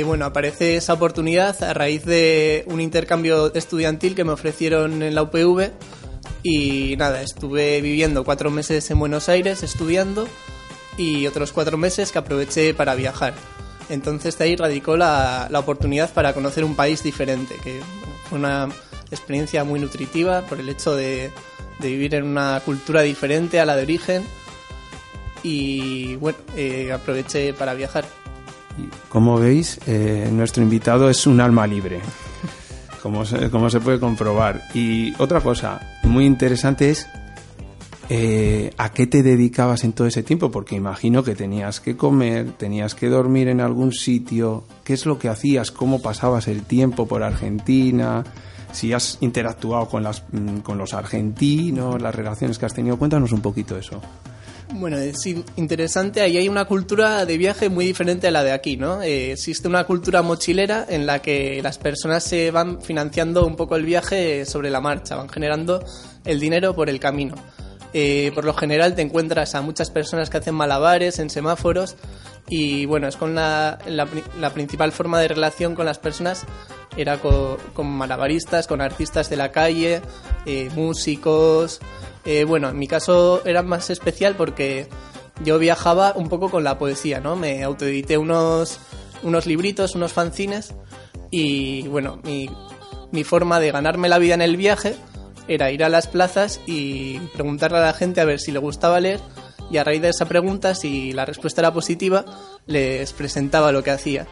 Bueno, aparece esa oportunidad a raíz de un intercambio estudiantil que me ofrecieron en la UPV y nada, estuve viviendo 4 meses en Buenos Aires estudiando y otros 4 meses que aproveché para viajar. Entonces de ahí radicó la oportunidad para conocer un país diferente, que bueno, fue una experiencia muy nutritiva por el hecho de vivir en una cultura diferente a la de origen y bueno, aproveché para viajar. Como veis, nuestro invitado es un alma libre, como se puede comprobar. Y otra cosa muy interesante es ¿a qué te dedicabas en todo ese tiempo? Porque imagino que tenías que comer, tenías que dormir en algún sitio. ¿Qué es lo que hacías? ¿Cómo pasabas el tiempo por Argentina? Si has interactuado con los argentinos, las relaciones que has tenido, cuéntanos un poquito eso. Bueno, es interesante, ahí hay una cultura de viaje muy diferente a la de aquí, ¿no? Existe una cultura mochilera en la que las personas se van financiando un poco el viaje sobre la marcha, van generando el dinero por el camino. Por lo general te encuentras a muchas personas que hacen malabares en semáforos y bueno, es con la principal forma de relación con las personas era con malabaristas, con artistas de la calle, músicos. Bueno, en mi caso era más especial porque yo viajaba un poco con la poesía, ¿no? Me autoedité unos libritos, unos fanzines y, bueno, mi forma de ganarme la vida en el viaje era ir a las plazas y preguntarle a la gente a ver si le gustaba leer y a raíz de esa pregunta, si la respuesta era positiva, les presentaba lo que hacía.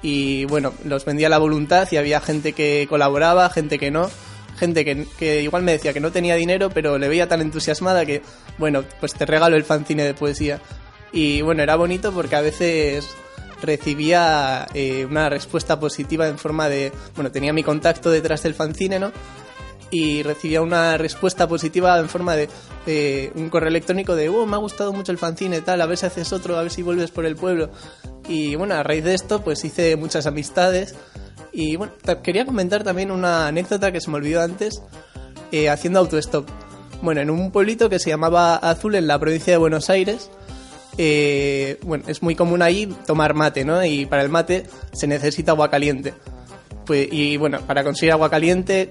Y, bueno, los vendía la voluntad y había gente que colaboraba, gente que no. Gente que igual me decía que no tenía dinero, pero le veía tan entusiasmada que, bueno, pues te regalo el fanzine de poesía. Y bueno, era bonito porque a veces recibía una respuesta positiva en forma de... Bueno, tenía mi contacto detrás del fanzine, ¿no? Y recibía una respuesta positiva en forma de un correo electrónico de me ha gustado mucho el fanzine, tal, a ver si haces otro, a ver si vuelves por el pueblo. Y bueno, a raíz de esto, pues hice muchas amistades. Y bueno, quería comentar también una anécdota que se me olvidó antes, haciendo autostop. Bueno, en un pueblito que se llamaba Azul, en la provincia de Buenos Aires, bueno, es muy común ahí tomar mate, ¿no? Y para el mate se necesita agua caliente. Pues, y bueno, para conseguir agua caliente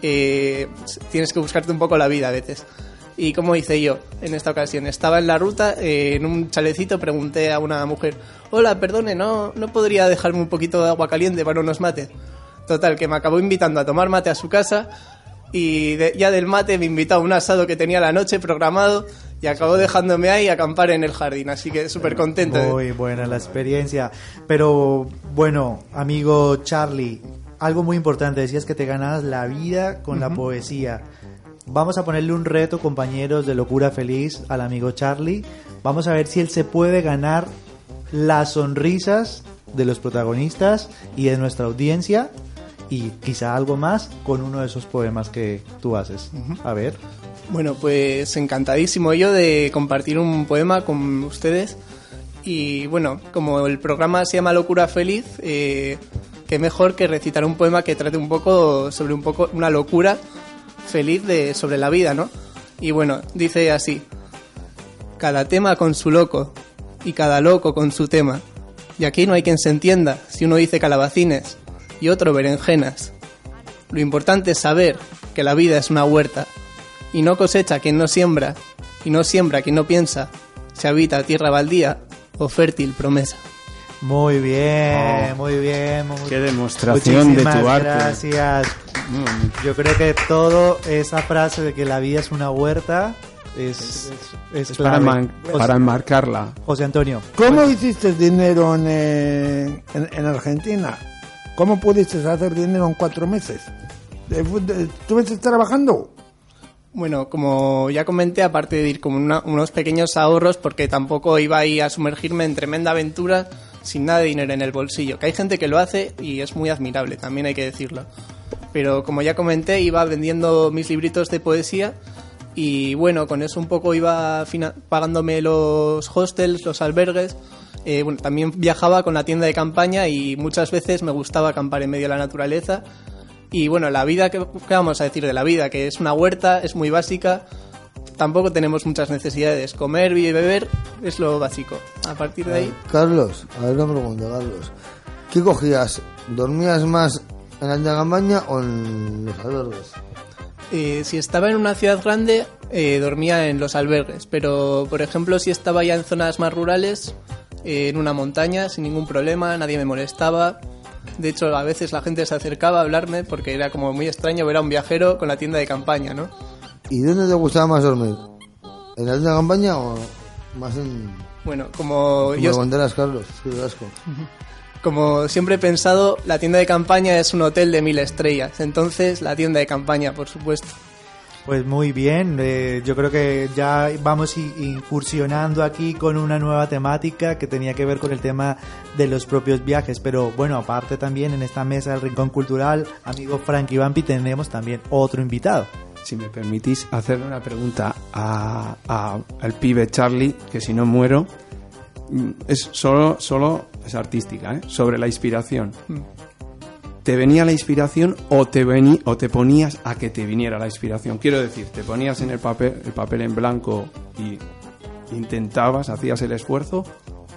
tienes que buscarte un poco la vida a veces. ¿Y cómo hice yo en esta ocasión? Estaba en la ruta, en un chalecito, pregunté a una mujer, hola, perdone, ¿no podría dejarme un poquito de agua caliente para unos mates? Total, que me acabó invitando a tomar mate a su casa y ya del mate me invitó a un asado que tenía la noche programado y acabó dejándome ahí acampar en el jardín, así que súper contento. Muy buena la experiencia. Pero bueno, amigo Charlie, algo muy importante, decías que te ganabas la vida con la poesía. Vamos a ponerle un reto, compañeros de Locura Feliz, al amigo Charlie. Vamos a ver si él se puede ganar las sonrisas de los protagonistas y de nuestra audiencia y quizá algo más con uno de esos poemas que tú haces. A ver. Bueno, pues encantadísimo yo de compartir un poema con ustedes. Y bueno, como el programa se llama Locura Feliz, qué mejor que recitar un poema que trate un poco sobre una locura feliz sobre la vida, ¿no? Y bueno, dice así: cada tema con su loco y cada loco con su tema, y aquí no hay quien se entienda si uno dice calabacines y otro berenjenas. Lo importante es saber que la vida es una huerta y no cosecha quien no siembra y no siembra quien no piensa, se habita tierra baldía o fértil promesa. Muy bien, muy bien. Qué demostración de tu arte. Gracias. Yo creo que todo esa frase de que la vida es una huerta es para enmarcarla. José Antonio, ¿cómo hiciste dinero en Argentina? ¿Cómo pudiste hacer dinero en 4 meses? ¿Estuviste trabajando? Bueno, como ya comenté, aparte de ir con unos pequeños ahorros, porque tampoco iba ahí a sumergirme en tremenda aventura sin nada de dinero en el bolsillo, que hay gente que lo hace y es muy admirable, también hay que decirlo. Pero como ya comenté, iba vendiendo mis libritos de poesía y bueno, con eso un poco iba pagándome los hostels, los albergues. Bueno, también viajaba con la tienda de campaña y muchas veces me gustaba acampar en medio de la naturaleza. Y bueno, la vida, ¿qué vamos a decir de la vida? Que es una huerta, es muy básica. Tampoco tenemos muchas necesidades. Comer y beber es lo básico. A partir de ahí... Carlos, a ver una pregunta, Carlos. ¿Qué cogías? ¿Dormías más en la campaña o en los albergues? Si estaba en una ciudad grande, dormía en los albergues, pero por ejemplo si estaba ya en zonas más rurales, en una montaña, sin ningún problema, nadie me molestaba. De hecho, a veces la gente se acercaba a hablarme porque era como muy extraño ver a un viajero con la tienda de campaña, ¿no? ¿Y dónde te gustaba más dormir? ¿En la tienda de campaña o más en...? Bueno, como yo... Banderas, Carlos, Carlos. Como siempre he pensado, la tienda de campaña es un hotel de 1000 estrellas. Entonces, la tienda de campaña, por supuesto. Pues muy bien, yo creo que ya vamos incursionando aquí con una nueva temática que tenía que ver con el tema de los propios viajes, pero bueno, aparte también en esta mesa del Rincón Cultural, amigo Frankie Vampi, tenemos también otro invitado. Si me permitís hacerle una pregunta al pibe Charlie, que si no muero, es solo es artística, sobre la inspiración. ¿Te venía la inspiración o te ponías a que te viniera la inspiración? Quiero decir, te ponías en el papel en blanco y intentabas, hacías el esfuerzo,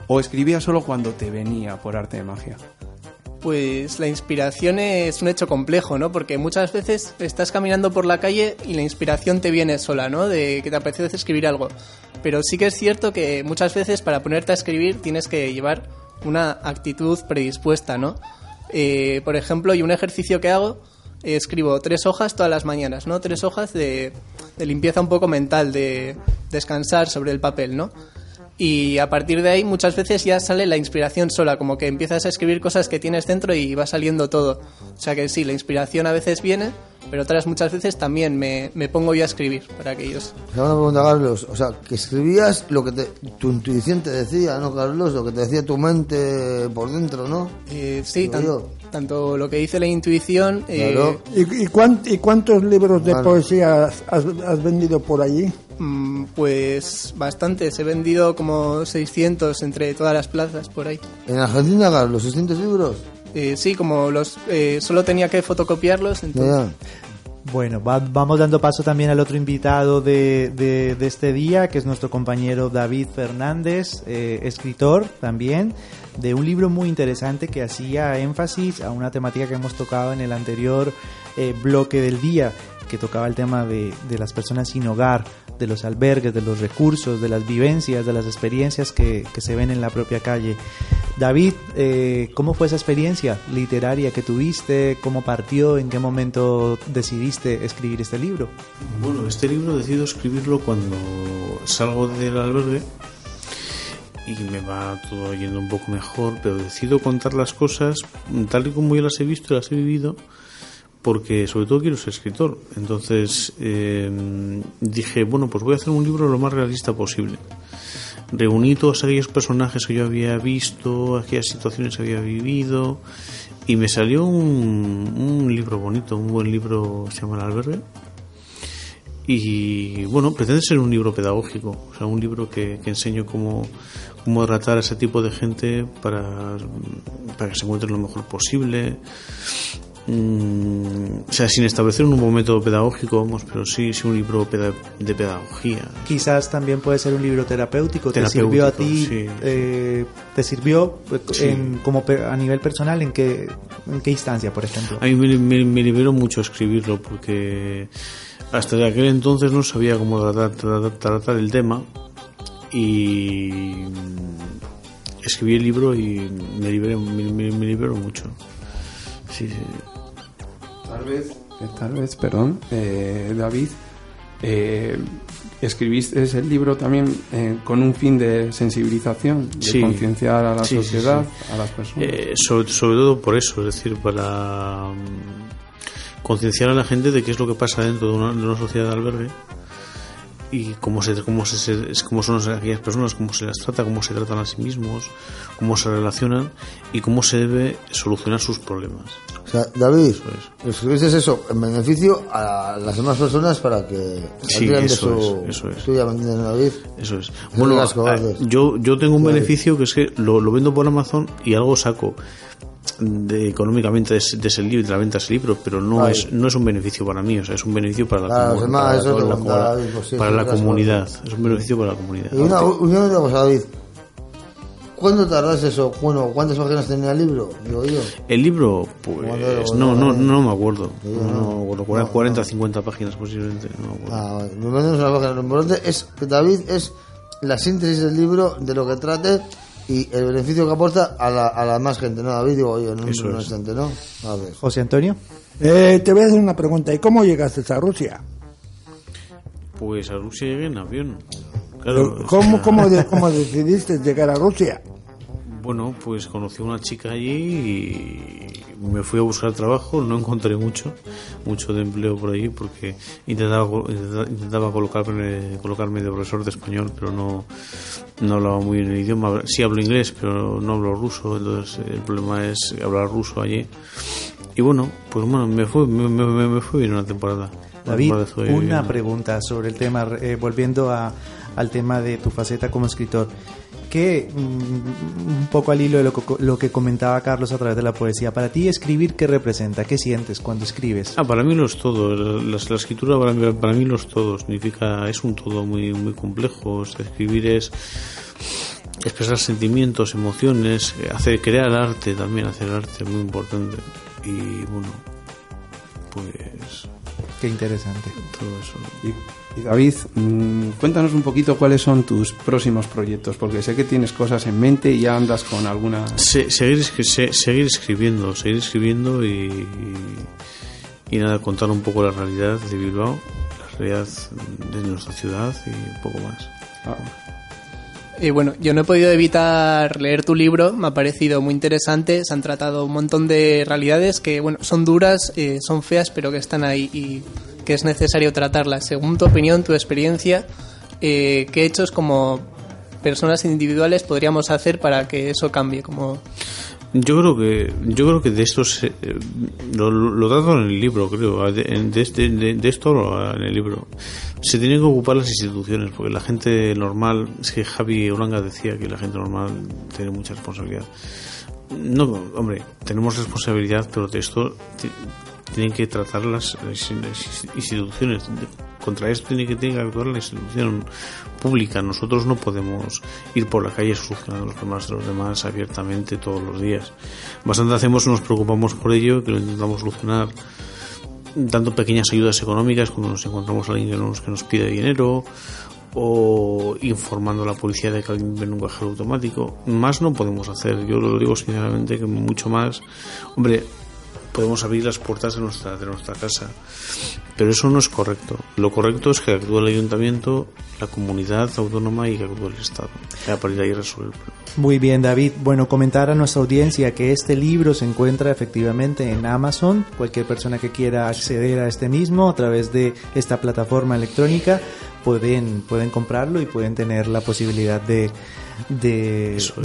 o escribías solo cuando te venía por arte de magia. Pues la inspiración es un hecho complejo, ¿no? Porque muchas veces estás caminando por la calle y la inspiración te viene sola, ¿no? De que te apetece escribir algo. Pero sí que es cierto que muchas veces para ponerte a escribir tienes que llevar una actitud predispuesta, ¿no? Por ejemplo, y un ejercicio que hago, escribo 3 hojas todas las mañanas, ¿no? 3 hojas de limpieza un poco mental, de descansar sobre el papel, ¿no? Y a partir de ahí muchas veces ya sale la inspiración sola, como que empiezas a escribir cosas que tienes dentro y va saliendo todo. O sea que sí, la inspiración a veces viene, pero otras muchas veces también me pongo yo a escribir para aquellos. Una pregunta, Carlos, o sea, que escribías lo que tu intuición te decía, ¿no, Carlos? Lo que te decía tu mente por dentro, ¿no? Sí, tanto lo que dice la intuición... Claro. ¿Y cuántos libros de poesía has vendido por allí? Pues bastantes, he vendido como 600 entre todas las plazas por ahí. ¿En Argentina, Carlos, 600 libros? Sí, como solo tenía que fotocopiarlos, entonces... Bueno, vamos dando paso también al otro invitado de este día, que es nuestro compañero David Fernández, escritor también, de un libro muy interesante que hacía énfasis a una temática que hemos tocado en el anterior bloque del día, que tocaba el tema de las personas sin hogar, de los albergues, de los recursos, de las vivencias, de las experiencias que se ven en la propia calle. David, ¿cómo fue esa experiencia literaria que tuviste? ¿Cómo partió? ¿En qué momento decidiste escribir este libro? Bueno, este libro decido escribirlo cuando salgo del albergue y me va todo yendo un poco mejor, pero decido contar las cosas tal y como yo las he visto y las he vivido, porque sobre todo quiero ser escritor. Entonces dije, bueno, pues voy a hacer un libro lo más realista posible. Reuní todos aquellos personajes que yo había visto, aquellas situaciones que había vivido, y me salió un libro bonito, un buen libro, se llama El albergue. Y bueno, pretende ser un libro pedagógico, o sea, un libro que enseño cómo tratar a ese tipo de gente para que se encuentren lo mejor posible. O sea, sin establecer un método pedagógico, vamos, pero sí un libro de pedagogía. Quizás también puede ser un libro terapéutico. Te sirvió a ti, sí. Te sirvió como a nivel personal, ¿en qué instancia, por ejemplo? A mí me liberó mucho escribirlo, porque hasta aquel entonces no sabía cómo tratar el tema, y escribí el libro y me liberó mucho. Sí. Tal vez, David, escribiste ese libro también con un fin de sensibilización, de concienciar a la sociedad, a las personas. Sobre todo por eso, es decir, para concienciar a la gente de qué es lo que pasa dentro de una sociedad de albergue y cómo son aquellas personas, cómo se las trata, cómo se tratan a sí mismos, cómo se relacionan y cómo se debe solucionar sus problemas. O sea, David, escribiste eso en beneficio a las demás personas para que Eso es. Bueno, yo tengo un beneficio que es que lo vendo por Amazon y algo saco económicamente de ese libro, de la venta de ese libro, pero no es un beneficio para mí, o sea, es un beneficio para la comunidad. Es un beneficio para la comunidad. Y una cosa, David, ¿Cuándo tardás eso? Bueno, ¿cuántas páginas tenía el libro? Digo yo. El libro, pues no me acuerdo. No, 40 o 50 páginas posiblemente. No me acuerdo. Ah, vale. Una página. Lo importante es que David es la síntesis del libro, de lo que trate y el beneficio que aporta a la más gente, ¿no, David? Digo yo, no es gente, ¿no? A ver. José Antonio. Te voy a hacer una pregunta. ¿Y cómo llegaste a Rusia? Pues a Rusia llegué en avión. Claro. ¿Cómo decidiste llegar a Rusia? Bueno, pues conocí a una chica allí y me fui a buscar trabajo. No encontré mucho de empleo por allí porque intentaba colocarme de profesor de español, pero no hablaba muy bien el idioma. Sí hablo inglés, pero no hablo ruso, entonces el problema es hablar ruso allí. Y bueno, pues bueno, me fui bien una temporada. David, una pregunta sobre el tema, volviendo al tema de tu faceta como escritor, que un poco al hilo de lo que comentaba Carlos a través de la poesía. Para ti, escribir, ¿qué representa? ¿Qué sientes cuando escribes? Para mí lo es todo. La escritura para mí lo es todo. Significa, es un todo muy, muy complejo. Escribir es expresar sentimientos, emociones, crear arte también, hacer arte es muy importante. Y bueno, pues... Qué interesante todo eso. Y David, cuéntanos un poquito cuáles son tus próximos proyectos, porque sé que tienes cosas en mente y ya andas con alguna... Seguir escribiendo y nada, contar un poco la realidad de Bilbao, la realidad de nuestra ciudad y un poco más. Y bueno, yo no he podido evitar leer tu libro, me ha parecido muy interesante, se han tratado un montón de realidades que, bueno, son duras, son feas, pero que están ahí y que es necesario tratarlas. Según tu opinión, tu experiencia, ¿qué hechos como personas individuales podríamos hacer para que eso cambie? Como... Yo creo que de esto lo trato en el libro, creo. De esto en el libro. Se tienen que ocupar las instituciones, porque la gente normal... Es que Javi Oranga decía que la gente normal tiene mucha responsabilidad. No, hombre, tenemos responsabilidad, pero de esto tienen que tratar las instituciones. Contra esto tiene que actuar la institución pública. Nosotros no podemos ir por la calle solucionando los problemas de los demás abiertamente todos los días. Bastante hacemos, nos preocupamos por ello, que lo intentamos solucionar dando pequeñas ayudas económicas cuando nos encontramos a alguien que nos pide dinero, o informando a la policía de que alguien viene en un cajero automático. Más no podemos hacer, yo lo digo sinceramente, que mucho más. Hombre, podemos abrir las puertas de nuestra casa, pero eso no es correcto. Lo correcto es que actúe el ayuntamiento, la comunidad autónoma y que actúe el Estado. A partir de ahí resuelve. Muy bien, David. Bueno, comentar a nuestra audiencia que este libro se encuentra efectivamente en Amazon. Cualquier persona que quiera acceder a este mismo a través de esta plataforma electrónica pueden comprarlo y pueden tener la posibilidad de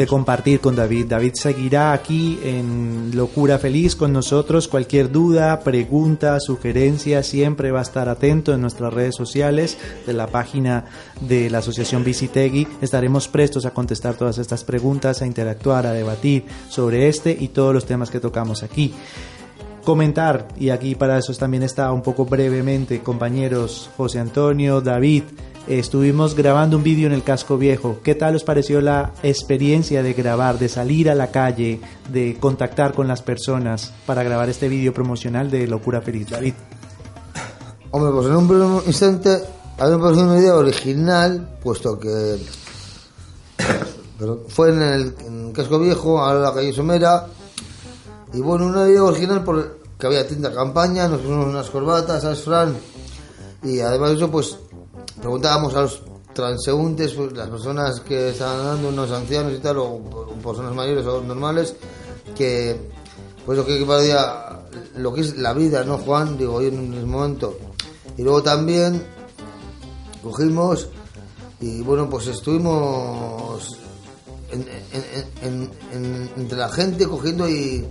compartir con David. David seguirá aquí en Locura Feliz con nosotros. Cualquier duda, pregunta, sugerencia, siempre va a estar atento en nuestras redes sociales, de la página de la Asociación Visitegui. Estaremos prestos a contestar todas estas preguntas, a interactuar, a debatir sobre este y todos los temas que tocamos aquí. Comentar, y aquí para eso también está un poco brevemente, compañeros, José Antonio, David, estuvimos grabando un vídeo en el Casco Viejo. ¿Qué tal os pareció la experiencia de grabar, de salir a la calle, de contactar con las personas para grabar este vídeo promocional de Locura Feliz, David? Hombre, pues en un primer instante a mí me pareció una idea original, puesto que pero fue en el Casco Viejo, a la calle Somera. Y bueno, una idea original porque había tinta campaña, nos pusimos unas corbatas, ¿sabes, Fran? Y además de eso, pues preguntábamos a los transeúntes, pues, las personas que estaban dando, unos ancianos y tal, o personas mayores o normales, que pues lo que parecía lo que es la vida, ¿no, Juan? Digo, hoy en un mismo momento. Y luego también cogimos y bueno, pues estuvimos entre la gente cogiendo y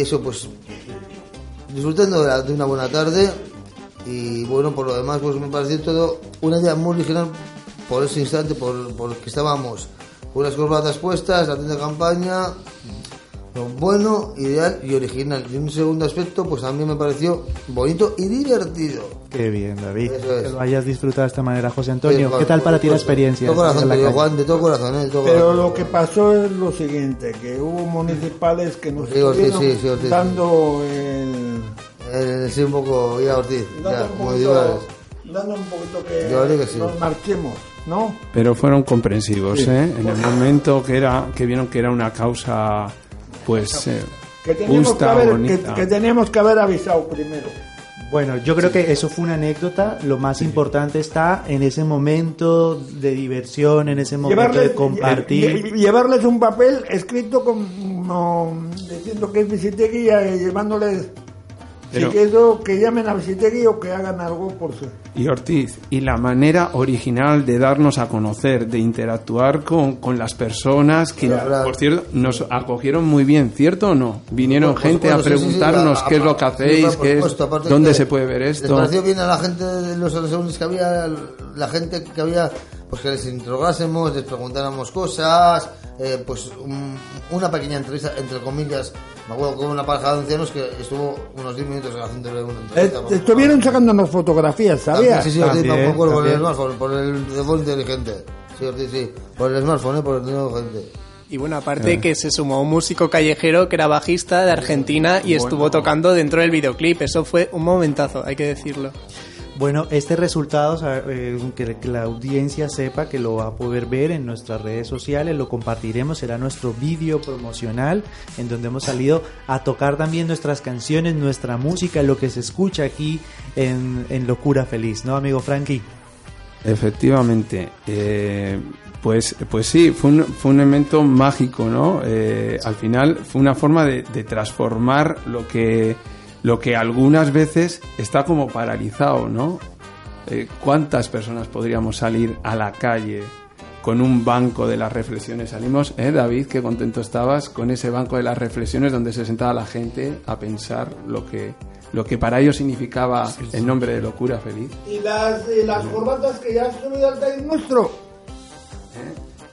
eso, pues disfrutando de una buena tarde. Y bueno, por lo demás, pues me pareció todo una idea muy original por ese instante, porque estábamos con unas corbatas puestas, la tienda de campaña, bueno, ideal y original. Y un segundo aspecto, pues a mí me pareció bonito y divertido. Qué bien, David. Eso es. Que lo hayas disfrutado de esta manera, José Antonio. Sí, claro, ¿qué tal para ti la experiencia? De todo corazón, Juan, de todo corazón. Pero lo que pasó es lo siguiente, que hubo municipales que nos estuvieron dando el... Sí, un poco, ya Ortiz, ya, muy divertido. Dando un poquito que sí, nos marchemos, ¿no? Pero fueron comprensivos, sí. En el momento que vieron que era una causa, pues, justa, bonita. Que teníamos que haber avisado primero. Bueno, yo creo que eso fue una anécdota. Lo más importante está en ese momento de diversión, en ese momento llevarles, de compartir. Llevarles un papel escrito con diciendo que es Visitegui, llevándoles... Pero, si quedó, que llamen a Visitegui o que hagan algo por su... Y Ortiz, y la manera original de darnos a conocer, de interactuar con las personas que, claro, por cierto, nos acogieron muy bien, ¿cierto o no? Vinieron pues, gente a preguntarnos qué es lo que hacéis, qué supuesto, es, dónde se puede ver esto. Les pareció bien a la gente de los segundos que había, la gente que había, pues que les interrogásemos, les preguntáramos cosas, pues una pequeña entrevista, entre comillas. Me acuerdo con una pareja de ancianos que estuvo unos 10 minutos haciéndole una entrevista. Estuvieron sacándonos fotografías, ¿sabías? Sí, sí, también, Ortiz, tampoco por el smartphone, por el teléfono inteligente. Sí, Ortiz, sí, por el smartphone, por el teléfono inteligente. Y bueno, aparte que se sumó un músico callejero que era bajista de Argentina y estuvo tocando dentro del videoclip. Eso fue un momentazo, hay que decirlo. Bueno, este resultado, que la audiencia sepa que lo va a poder ver en nuestras redes sociales, lo compartiremos, será nuestro vídeo promocional en donde hemos salido a tocar también nuestras canciones, nuestra música, lo que se escucha aquí en Locura Feliz, ¿no, amigo Frankie? Efectivamente, pues sí, fue un evento mágico, ¿no? Al final fue una forma de transformar lo que algunas veces está como paralizado, ¿no? ¿Cuántas personas podríamos salir a la calle con un banco de las reflexiones? Salimos, David, qué contento estabas con ese banco de las reflexiones donde se sentaba la gente a pensar lo que para ellos significaba el nombre de Locura Feliz. ¿Y las corbatas que ya has subido al país nuestro?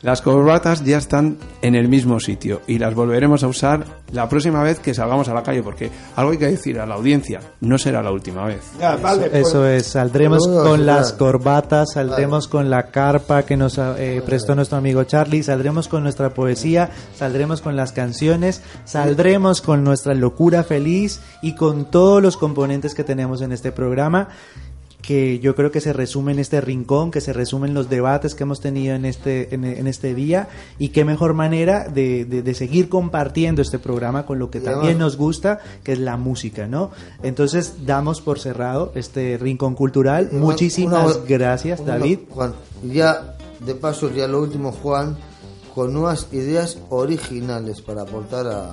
Las corbatas ya están en el mismo sitio y las volveremos a usar la próxima vez que salgamos a la calle, porque algo hay que decir a la audiencia, no será la última vez. Ya, vale, pues. Eso es, saldremos con las corbatas, saldremos con la carpa que nos prestó nuestro amigo Charlie, saldremos con nuestra poesía, saldremos con las canciones, saldremos con nuestra Locura Feliz y con todos los componentes que tenemos en este programa, que yo creo que se resume en este rincón, que se resumen los debates que hemos tenido en este día, y qué mejor manera de seguir compartiendo este programa con lo que también nos gusta, que es la música, ¿no? Entonces damos por cerrado este rincón cultural. Muchísimas gracias, David. Juan, ya de paso, ya lo último, Juan, con nuevas ideas originales para aportar a...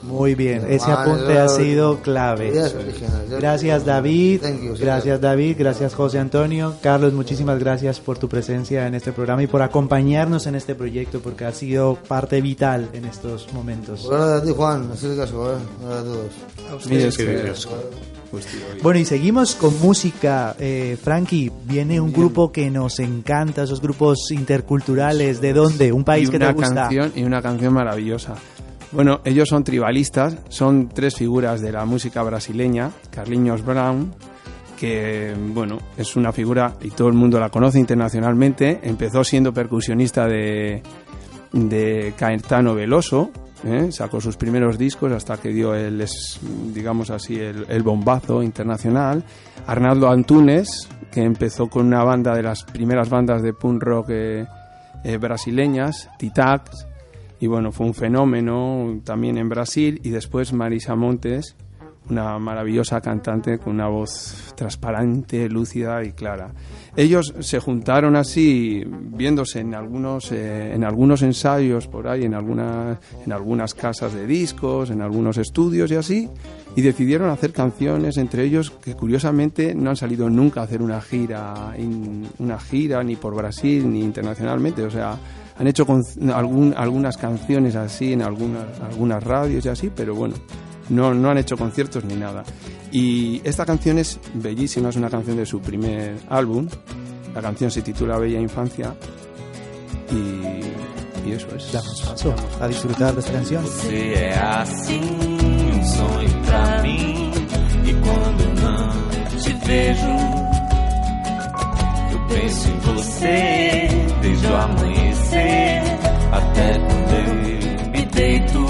Muy bien, ese apunte ha sido clave. Gracias, David. Gracias, David. Gracias, José Antonio. Carlos, muchísimas gracias por tu presencia en este programa y por acompañarnos en este proyecto, porque ha sido parte vital en estos momentos. Gracias a ti, Juan. Así es, caso, a todos. Gracias. Bueno, y seguimos con música. Frankie, viene un grupo que nos encanta, esos grupos interculturales. ¿De dónde? ¿Un país que te gusta? Y una canción maravillosa. Bueno, ellos son Tribalistas, son tres figuras de la música brasileña. Carlinhos Brown, que bueno, es una figura y todo el mundo la conoce internacionalmente, empezó siendo percusionista de Caetano Veloso, sacó sus primeros discos hasta que dio el bombazo internacional. Arnaldo Antunes, que empezó con una banda de las primeras bandas de punk rock brasileñas, Titacs. Y bueno, fue un fenómeno también en Brasil. Y después Marisa Montes, una maravillosa cantante con una voz transparente, lúcida y clara. Ellos se juntaron así, viéndose en algunos ensayos por ahí, en algunas casas de discos, en algunos estudios y así, y decidieron hacer canciones entre ellos, que curiosamente no han salido nunca a hacer una gira ni por Brasil ni internacionalmente. O sea, han hecho algunas canciones así en algunas radios y así, pero bueno, no han hecho conciertos ni nada. Y esta canción es bellísima, es una canción de su primer álbum. La canción se titula Bella Infancia y y eso es. Damos paso a disfrutar de esta canción. Sí, es así, un sueño para mí. Y cuando no te veo, yo pienso en você desde el amanecer hasta cuando yo me deito.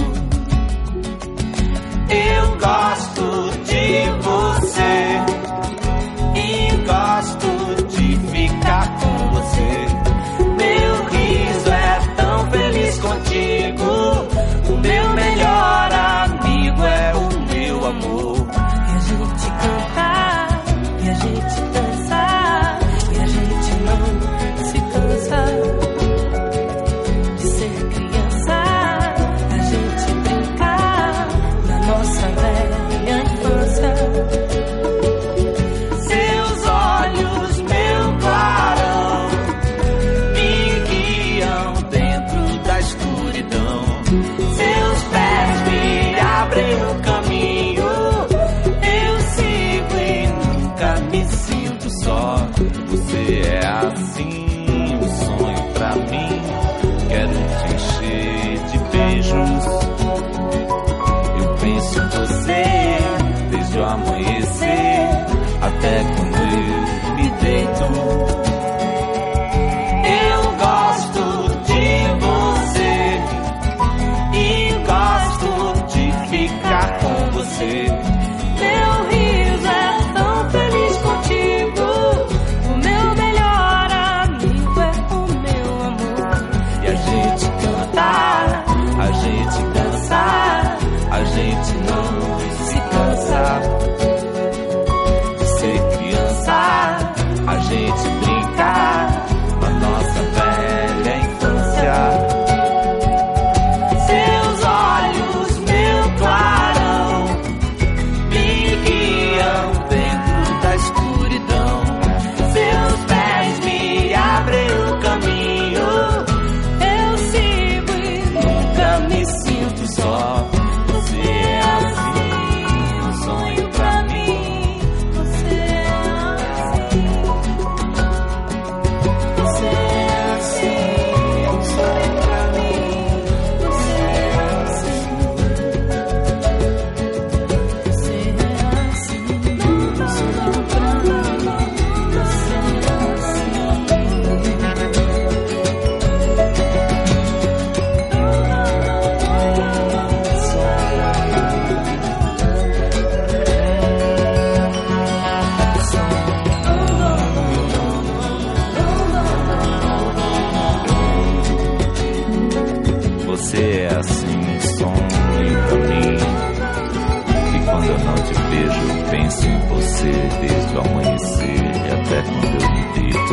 Yo gosto de você y gosto de ficar con você. O meu melhor amigo é o meu amor. E a gente cantar, e a gente dançar, e a gente não se cansa de ser criança. A gente brincar na nossa velha infância. Seus olhos, meu clarão, me guiam dentro da escuridão. Seus pés me abrem o caminho, eu sigo e nunca me sinto só. Você é assim, um sonho pra mim. Quero te encher de beijos. Eu penso em você desde o amanhecer até quando eu me deito.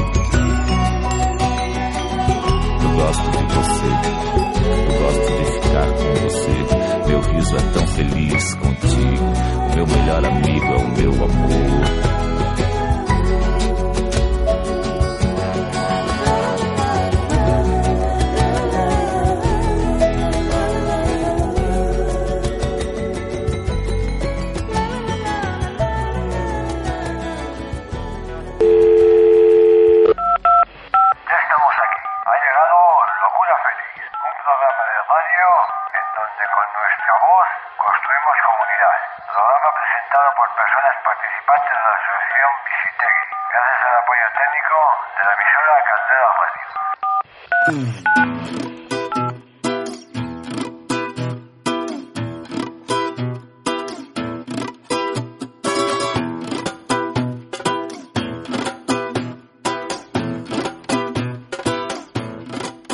Meu riso é tão feliz contigo. O meu melhor amigo é o meu amor. E a gente cantar, a gente dançar, a gente não se cansa de ser criança, a gente brincar na nossa velha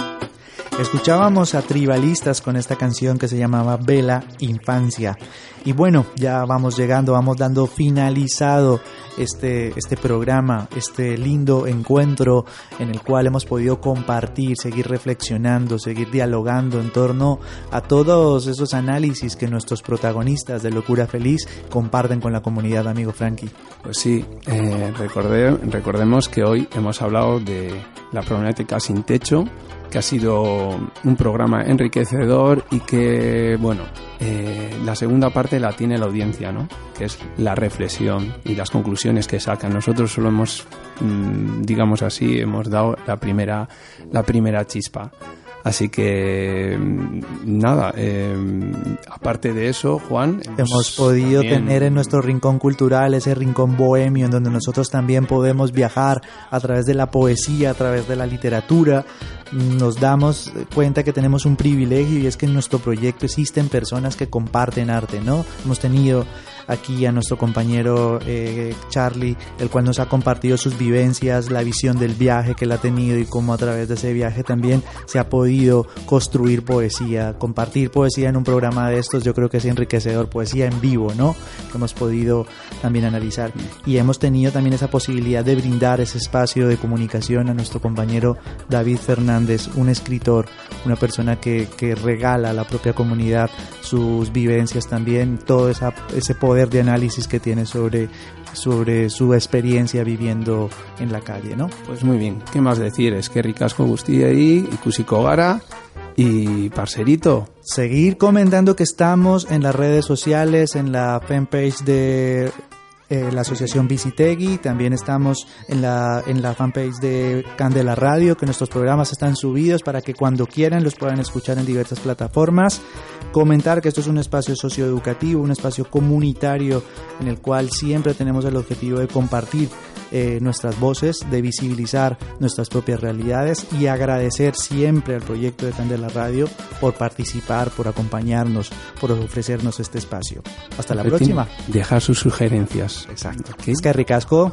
infância. Escuchábamos a Tribalistas con esta canción que se llamaba Bella Infancia. Y bueno, ya vamos llegando, vamos dando finalizado este programa, este lindo encuentro en el cual hemos podido compartir, seguir reflexionando, seguir dialogando en torno a todos esos análisis que nuestros protagonistas de Locura Feliz comparten con la comunidad, amigo Frankie. Pues sí, recordemos que hoy hemos hablado de la problemática sin techo, que ha sido un programa enriquecedor y que, bueno, la segunda parte la tiene la audiencia, ¿no? Que es la reflexión y las conclusiones que sacan. Nosotros solo hemos, digamos así, hemos dado la primera chispa. Así que nada, aparte de eso, Juan, hemos podido tener en nuestro rincón cultural ese rincón bohemio en donde nosotros también podemos viajar a través de la poesía, a través de la literatura. Nos damos cuenta que tenemos un privilegio, y es que en nuestro proyecto existen personas que comparten arte, ¿no? Hemos tenido aquí a nuestro compañero Charlie, el cual nos ha compartido sus vivencias, la visión del viaje que él ha tenido y cómo a través de ese viaje también se ha podido construir poesía, compartir poesía en un programa de estos. Yo creo que es enriquecedor, poesía en vivo, ¿no? Que hemos podido también analizar, y hemos tenido también esa posibilidad de brindar ese espacio de comunicación a nuestro compañero David Fernández, un escritor, una persona que regala a la propia comunidad sus vivencias también, todo ese poder de análisis que tiene sobre su experiencia viviendo en la calle, ¿no? Pues muy bien, ¿qué más decir? Es que ricasco guztiei, ikusiko gara, y parcerito, seguir comentando que estamos en las redes sociales, en la fanpage de la asociación Visitegui, también estamos en la fanpage de Candela Radio, que nuestros programas están subidos para que cuando quieran los puedan escuchar en diversas plataformas. Comentar que esto es un espacio socioeducativo, un espacio comunitario en el cual siempre tenemos el objetivo de compartir nuestras voces, de visibilizar nuestras propias realidades, y agradecer siempre al proyecto de Candela Radio por participar, por acompañarnos, por ofrecernos este espacio. Hasta la próxima. Dejar sus sugerencias. Exacto. ¿Qué? Es que ricasco.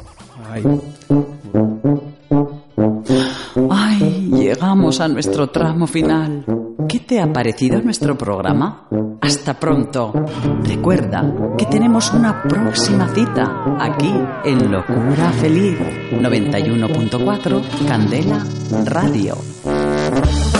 Ay, llegamos a nuestro tramo final. ¿Qué te ha parecido nuestro programa? Hasta pronto. Recuerda que tenemos una próxima cita aquí en Locura Feliz 91.4 Candela Radio.